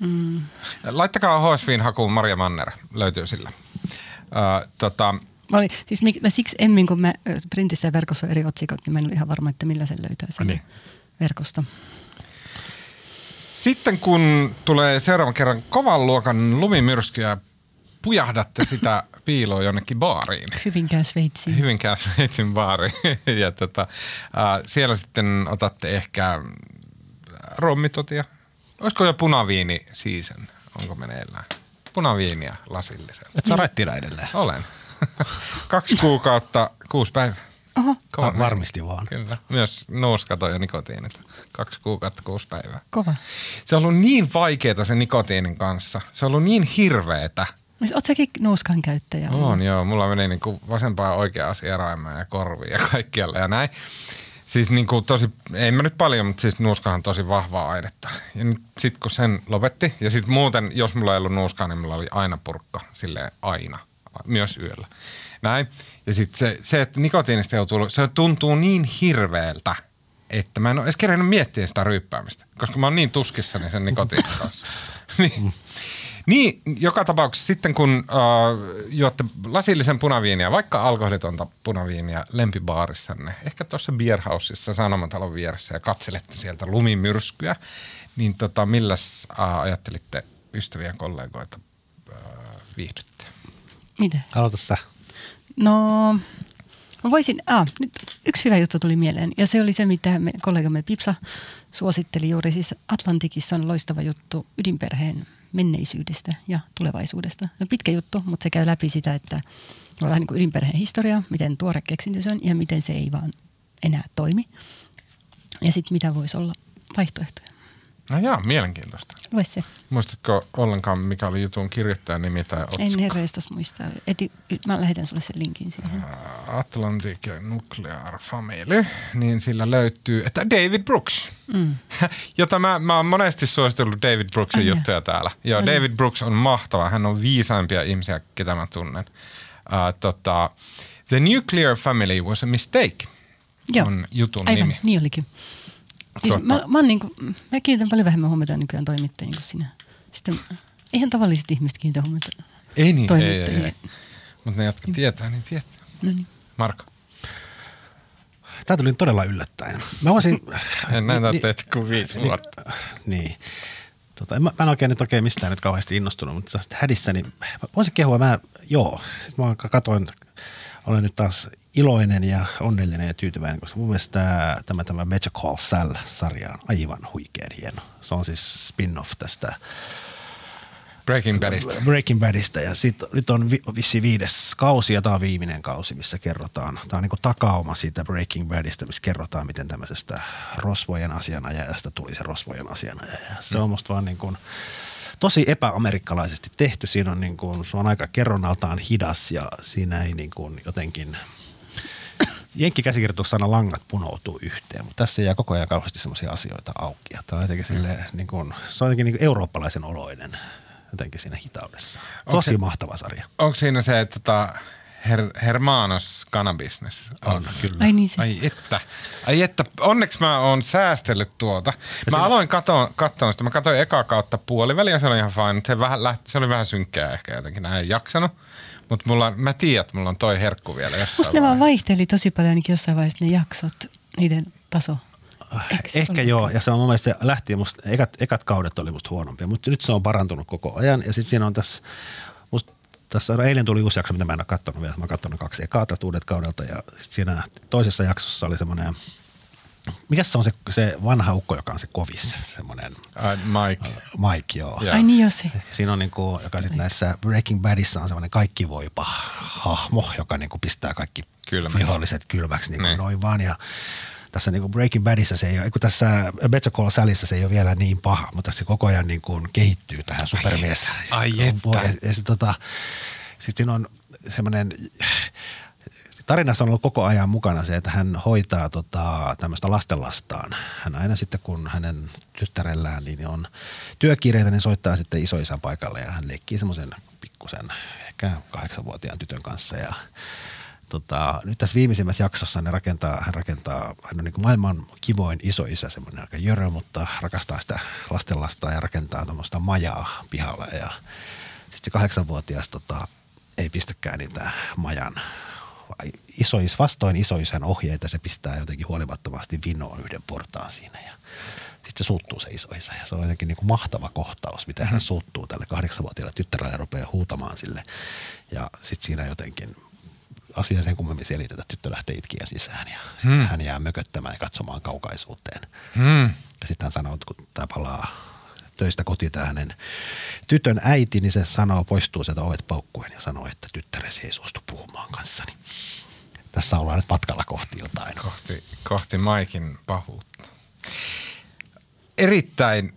Mm. Laittakaa H S V:n hakuun Maria Manner, löytyy sillä. Äh, tota... Mä olin, siis mä siksi emmin, kun mä printissä ja verkossa on eri otsikot, niin mä en ollut ihan varma, että millä sen löytää sieltä niin verkosta. Sitten kun tulee seuraavan kerran kovan luokan lumimyrskyä, pujahdatte sitä piiloon jonnekin baariin. Hyvinkään Sveitsiin. Hyvinkään Sveitsin baariin. Ja tota, äh, siellä sitten otatte ehkä rommitotia. Olisiko jo punaviini season? Onko meneillään? Punaviinia lasillisen. Et sä rättilä edelleen? Olen. Kaksi kuukautta, kuusi päivää. Oho. Kova. Varmisti vaan. Kyllä. Myös nuuskato ja nikotiinit. Kaksi kuukautta, kuusi päivää. Kova. Se on ollut niin vaikeeta sen nikotiinin kanssa. Se on ollut niin hirveetä. Oletko säkin nuuskan käyttäjä? On joo, mulla meni niin kuin vasempaa oikeaa sieraimaa ja korviin ja kaikkialla ja näin. Siis niin kuin tosi, ei mä nyt paljon, mutta siis nuuskahan tosi vahvaa ainetta. Ja nyt sit kun sen lopetti ja sit muuten, jos mulla ei ollut nuuskaa, niin mulla oli aina purkka, silleen aina, myös yöllä. Näin. Ja sit se, se että nikotiinista joutuu, se tuntuu niin hirveältä, että mä en ole edes kerennyt miettiä sitä ryyppäämistä, koska mä oon niin tuskissani sen nikotiinin kanssa. Niin. Niin, joka tapauksessa sitten kun äh, juotte lasillisen punaviiniä, vaikka alkoholitonta punaviiniä lempibaarissanne, ehkä tuossa Beerhausissa Sanomatalon vieressä ja katselette sieltä lumimyrskyä, niin tota, milläs äh, ajattelitte ystäviä kollegoita äh, viihdyttää? Miten? Aloita sä. No, Mä voisin, ah, nyt yksi hyvä juttu tuli mieleen, ja se oli se, mitä me, kollegamme Pipsa suositteli juuri. Siis Atlantikissa on loistava juttu ydinperheen menneisyydestä ja tulevaisuudesta. No, pitkä juttu, mutta se käy läpi sitä, että on vähän niin kuin ydinperheen historiaa, miten tuore keksintö se on ja miten se ei vaan enää toimi. Ja sitten mitä voisi olla vaihtoehtoja. No jaa, mielenkiintoista. Lue se. Muistatko ollenkaan, mikä oli jutun kirjoittajan nimi tai otsikko? En herreistas muistaa. Eti, mä lähetän sulle sen linkin siihen. Atlantic ja Nuclear Family. Niin sillä löytyy, että David Brooks. Mm. Jota mä, mä oon monesti suositellut David Brooksin ah, juttuja jo. Täällä. Joo, no, David Brooks on mahtava. Hän on viisaimpia ihmisiä, ketä mä tunnen. Uh, tota, The Nuclear Family was a mistake. Joo. On jutun aivan, nimi. Niin olikin. Siis mä, mä, niin kuin, mä kiinnitän paljon vähemmän huomiota nykyään toimittajien kuin sinä. Sitten, eihän tavalliset ihmiset kiinnitä huomiota ei niin, toimittajien. Ei, ei, ei. Mutta ne, jotka tietää, niin tietää. No niin. Marko. Tämä tuli todella yllättäen. Mä voisin... en näitä ni, teet kuin viisi vuotta. Ni, niin. Tota, mä, mä en oikein nyt oikein mistään nyt kauheasti innostunut, mutta hädissäni voisin kehua. Mä, joo, sitten mä katoin, olen nyt taas... iloinen ja onnellinen ja tyytyväinen, koska mun mielestä tämä, tämä, tämä Better Call Saul-sarja on aivan huikean hieno. Se on siis spin-off tästä Breaking Badista. Breaking Badista ja sit, nyt on vi, vissi viides kausi ja tämä on viimeinen kausi, missä kerrotaan. Tämä on niin kuin takauma siitä Breaking Badista, missä kerrotaan, miten tämmöisestä rosvojen asianajajasta tuli se rosvojen asianajaja. Se on musta vaan niin kuin... tosi epäamerikkalaisesti tehty. Siinä on, niin kuin, se on aika kerronaltaan hidas ja siinä ei niin kuin jotenkin... Jenkkikäsikirjoituksessa aina langat punoutuu yhteen, mutta tässä jää koko ajan kauheasti semmoisia asioita auki. Tämä on jotenkin silleen, niin kuin, se on jotenkin niin kuin eurooppalaisen oloinen jotenkin siinä hitaudessa. Tosi onko mahtava sarja. Onko siinä se, että tota her, Hermanos Cannabisnes on? Kyllä. Ai niin se. Ai että. Ai että. Onneksi mä oon säästellyt tuota. Mä siinä... aloin katsoa, katsoa sitä. Mä katsoin ekaa kautta puoliväliä, se oli ihan fine. Se, vähän lähti, se oli vähän synkkää ehkä jotenkin. Mä en jaksanut. Mutta mä tiedän, että mulla on toi herkku vielä jossain musta ne vaan vaihteli tosi paljon ainakin jossain vaiheessa ne jaksot, niiden taso. Eks ehkä joo, ollut? Ja se on mun mielestä lähtien musta, ekat, ekat kaudet oli musta huonompia, mutta nyt se on parantunut koko ajan. Ja sit siinä on tässä, musta tässä eilen tuli uusi jakso, mitä mä en ole kattonut vielä. Mä oon kattonut kaksi ekaa tästä uudet kaudelta ja sit siinä toisessa jaksossa oli semmoinen... Mikäs se on se, se vanha ukko, joka on se kovis, semmoinen... Mike. Mike, joo. Yeah. Ai niin jo se. Siinä on niinku, joka sitten näissä Breaking Badissa on semmoinen kaikkivoipa hahmo, joka niinku pistää kaikki kylmäksi. Viholliset kylmäksi niinku niin. Noin vaan. Ja tässä niinku Breaking Badissa se ei ole, kun tässä Better Call Saulissa se ei ole vielä niin paha, mutta se koko ajan niinku kehittyy tähän supermies. Ai että. Ja, ja sitten tota, sit siinä on semmoinen... Tarinassa on ollut koko ajan mukana se, että hän hoitaa tota, tämmöistä lastenlastaan. Hän aina sitten, kun hänen tyttärellään niin on työkiireitä, niin soittaa sitten isoisän paikalle ja hän leikkii semmoisen pikkusen, ehkä kahdeksanvuotiaan tytön kanssa. Ja, tota, nyt tässä viimeisimmässä jaksossa ne rakentaa, hän rakentaa, hän on niin kuin maailman kivoin isoisä, semmoinen aika jörö, mutta rakastaa sitä lastenlastaan ja rakentaa tuommoista majaa pihalle. Ja sitten se kahdeksanvuotias tota, ei pistäkään niitä majan Isois, vastoin isoisän ohjeita se pistää jotenkin huolimattomasti vinoon yhden portaan siinä ja sitten se suuttuu se isoisä ja se on jotenkin niin kuin mahtava kohtaus, mitä hän suuttuu tälle kahdeksanvuotiaalle tyttärelle ja rupeaa huutamaan sille ja sitten siinä jotenkin asia sen kummemmin selitetä, tyttö lähtee itkiä sisään ja sitten hmm. hän jää mököttämään ja katsomaan kaukaisuuteen hmm. ja sitten hän sanoo, että kun tämä palaa töistä kotiin tämä hänen tytön äiti, niin se sanoo, poistuu sieltä ovet paukkuen ja sanoo, että tyttäresi ei suostu puhumaan kanssani. Tässä ollaan nyt matkalla kohti jotain. Kohti, kohti Maikin pahuutta. Erittäin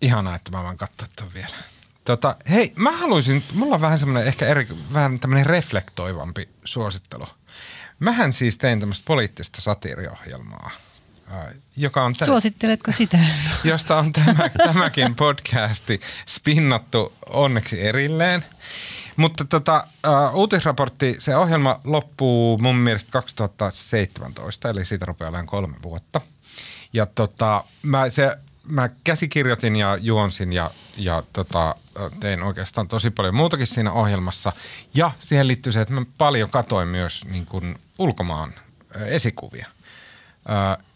ihanaa, että mä voin katsoa tuon vielä. Tota, hei, mä haluaisin, mulla on vähän semmoinen ehkä eri, vähän tämmöinen reflektoivampi suosittelu. Mähän siis tein tämmöistä poliittista satiiriohjelmaa. Joka on tä- Suositteletko sitä? Josta on tämä, tämäkin podcasti spinnattu onneksi erilleen. Mutta tota, uh, uutisraportti, se ohjelma loppuu mun mielestä kaksituhattaseitsemäntoista, eli siitä rupeaa olemaan kolme vuotta. Ja tota, mä, se, mä käsikirjoitin ja juonsin ja, ja tota, tein oikeastaan tosi paljon muutakin siinä ohjelmassa. Ja siihen liittyy se, että mä paljon katoin myös niin kuin ulkomaan esikuvia.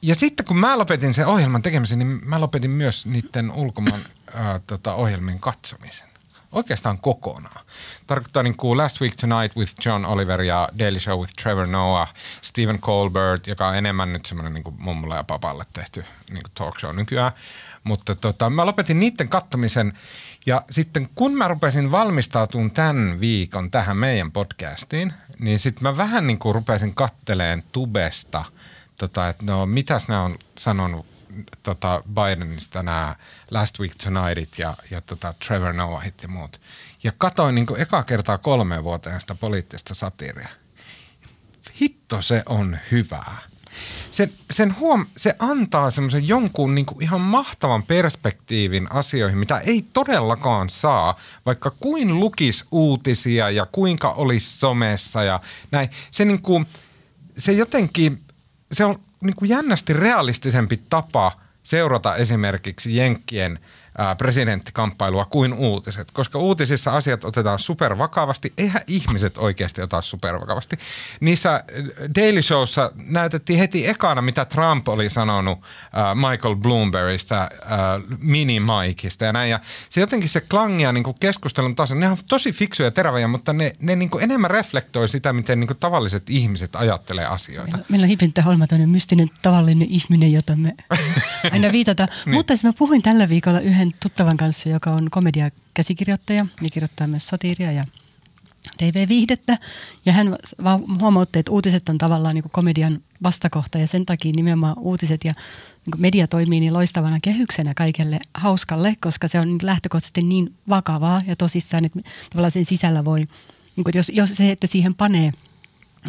Ja sitten kun mä lopetin sen ohjelman tekemisen, niin mä lopetin myös niiden ulkomaan ää, tota, ohjelmien katsomisen. oikeastaan kokonaan. Tarkoittaa niin kuin Last Week Tonight with John Oliver ja Daily Show with Trevor Noah, Stephen Colbert, joka on enemmän nyt semmoinen niin kuin mummulle ja papalle tehty niin kuin talk show nykyään. Mutta tota, mä lopetin niiden kattomisen ja sitten kun mä rupesin valmistautumaan tämän viikon tähän meidän podcastiin, niin sitten mä vähän niin kuin rupesin katteleen tubesta, tota, että no mitäs nämä on sanonut tota Bidenista nämä Last Week Tonightit ja, ja tota Trevor Noahit ja muut. Ja katsoin niin kuin eka kertaa kolmeen vuoteen sitä poliittista satiiria. Hitto se on hyvää. Sen, sen huom- se antaa semmoisen jonkun niin kuin ihan mahtavan perspektiivin asioihin, mitä ei todellakaan saa, vaikka kuin lukisi uutisia ja kuinka olisi somessa ja näin. Se, niin kuin, se jotenkin, se on niin kuin jännästi realistisempi tapa seurata esimerkiksi Jenkkien presidenttikamppailua kuin uutiset, koska uutisissa asiat otetaan supervakavasti, eihän ihmiset oikeasti ota supervakavasti. Niissä Daily Showssa näytettiin heti ekana, mitä Trump oli sanonut Michael Bloombergista, mini-Mikeista ja näin. Ja se jotenkin se klangia niin kuin keskustelun taso, ne on tosi fiksuja ja teräviä, mutta ne, ne niin kuin enemmän reflektoi sitä, miten niin kuin tavalliset ihmiset ajattelee asioita. Meillä, meillä on hipintä holmaton mystinen tavallinen ihminen, jota me aina viitataan. Niin. Mutta jos mä puhuin tällä viikolla yhden tuttavan kanssa, joka on komediakäsikirjoittaja ja kirjoittaa myös satiiria ja T V-viihdettä. Ja hän huomautti, että uutiset on tavallaan niin kuin komedian vastakohta ja sen takia nimenomaan uutiset ja niin kuin media toimii niin loistavana kehyksenä kaikelle hauskalle, koska se on lähtökohtaisesti niin vakavaa ja tosissaan, että tavallaan sen sisällä voi, niin kuin jos, jos se, että siihen panee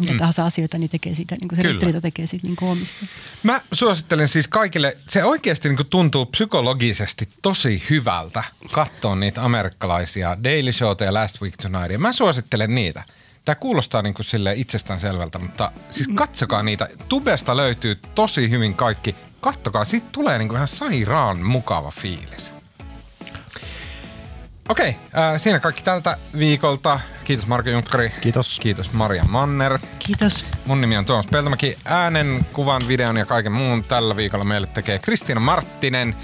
mitä mm. tahansa asioita, niin tekee siitä, niin kuin se ristiriita tekee siitä niin koomista. Mä suosittelen siis kaikille, se oikeasti niin kuin tuntuu psykologisesti tosi hyvältä katsoa niitä amerikkalaisia Daily Showta ja Last Week Tonightia. Mä suosittelen niitä. Tämä kuulostaa niin kuin silleen itsestäänselvältä, mutta siis katsokaa niitä. Tubesta löytyy tosi hyvin kaikki. Katsokaa, siitä tulee niin kuin ihan sairaan mukava fiilis. Okei, äh, siinä kaikki tältä viikolta. Kiitos Marko Junkkari. Kiitos. Kiitos Maria Manner. Kiitos. Mun nimi on Tuomas Peltomäki. Äänen, kuvan, videon ja kaiken muun tällä viikolla meille tekee Kristiina Marttinen.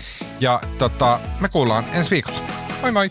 Ja tota, me kuullaan ensi viikolla. Moi moi!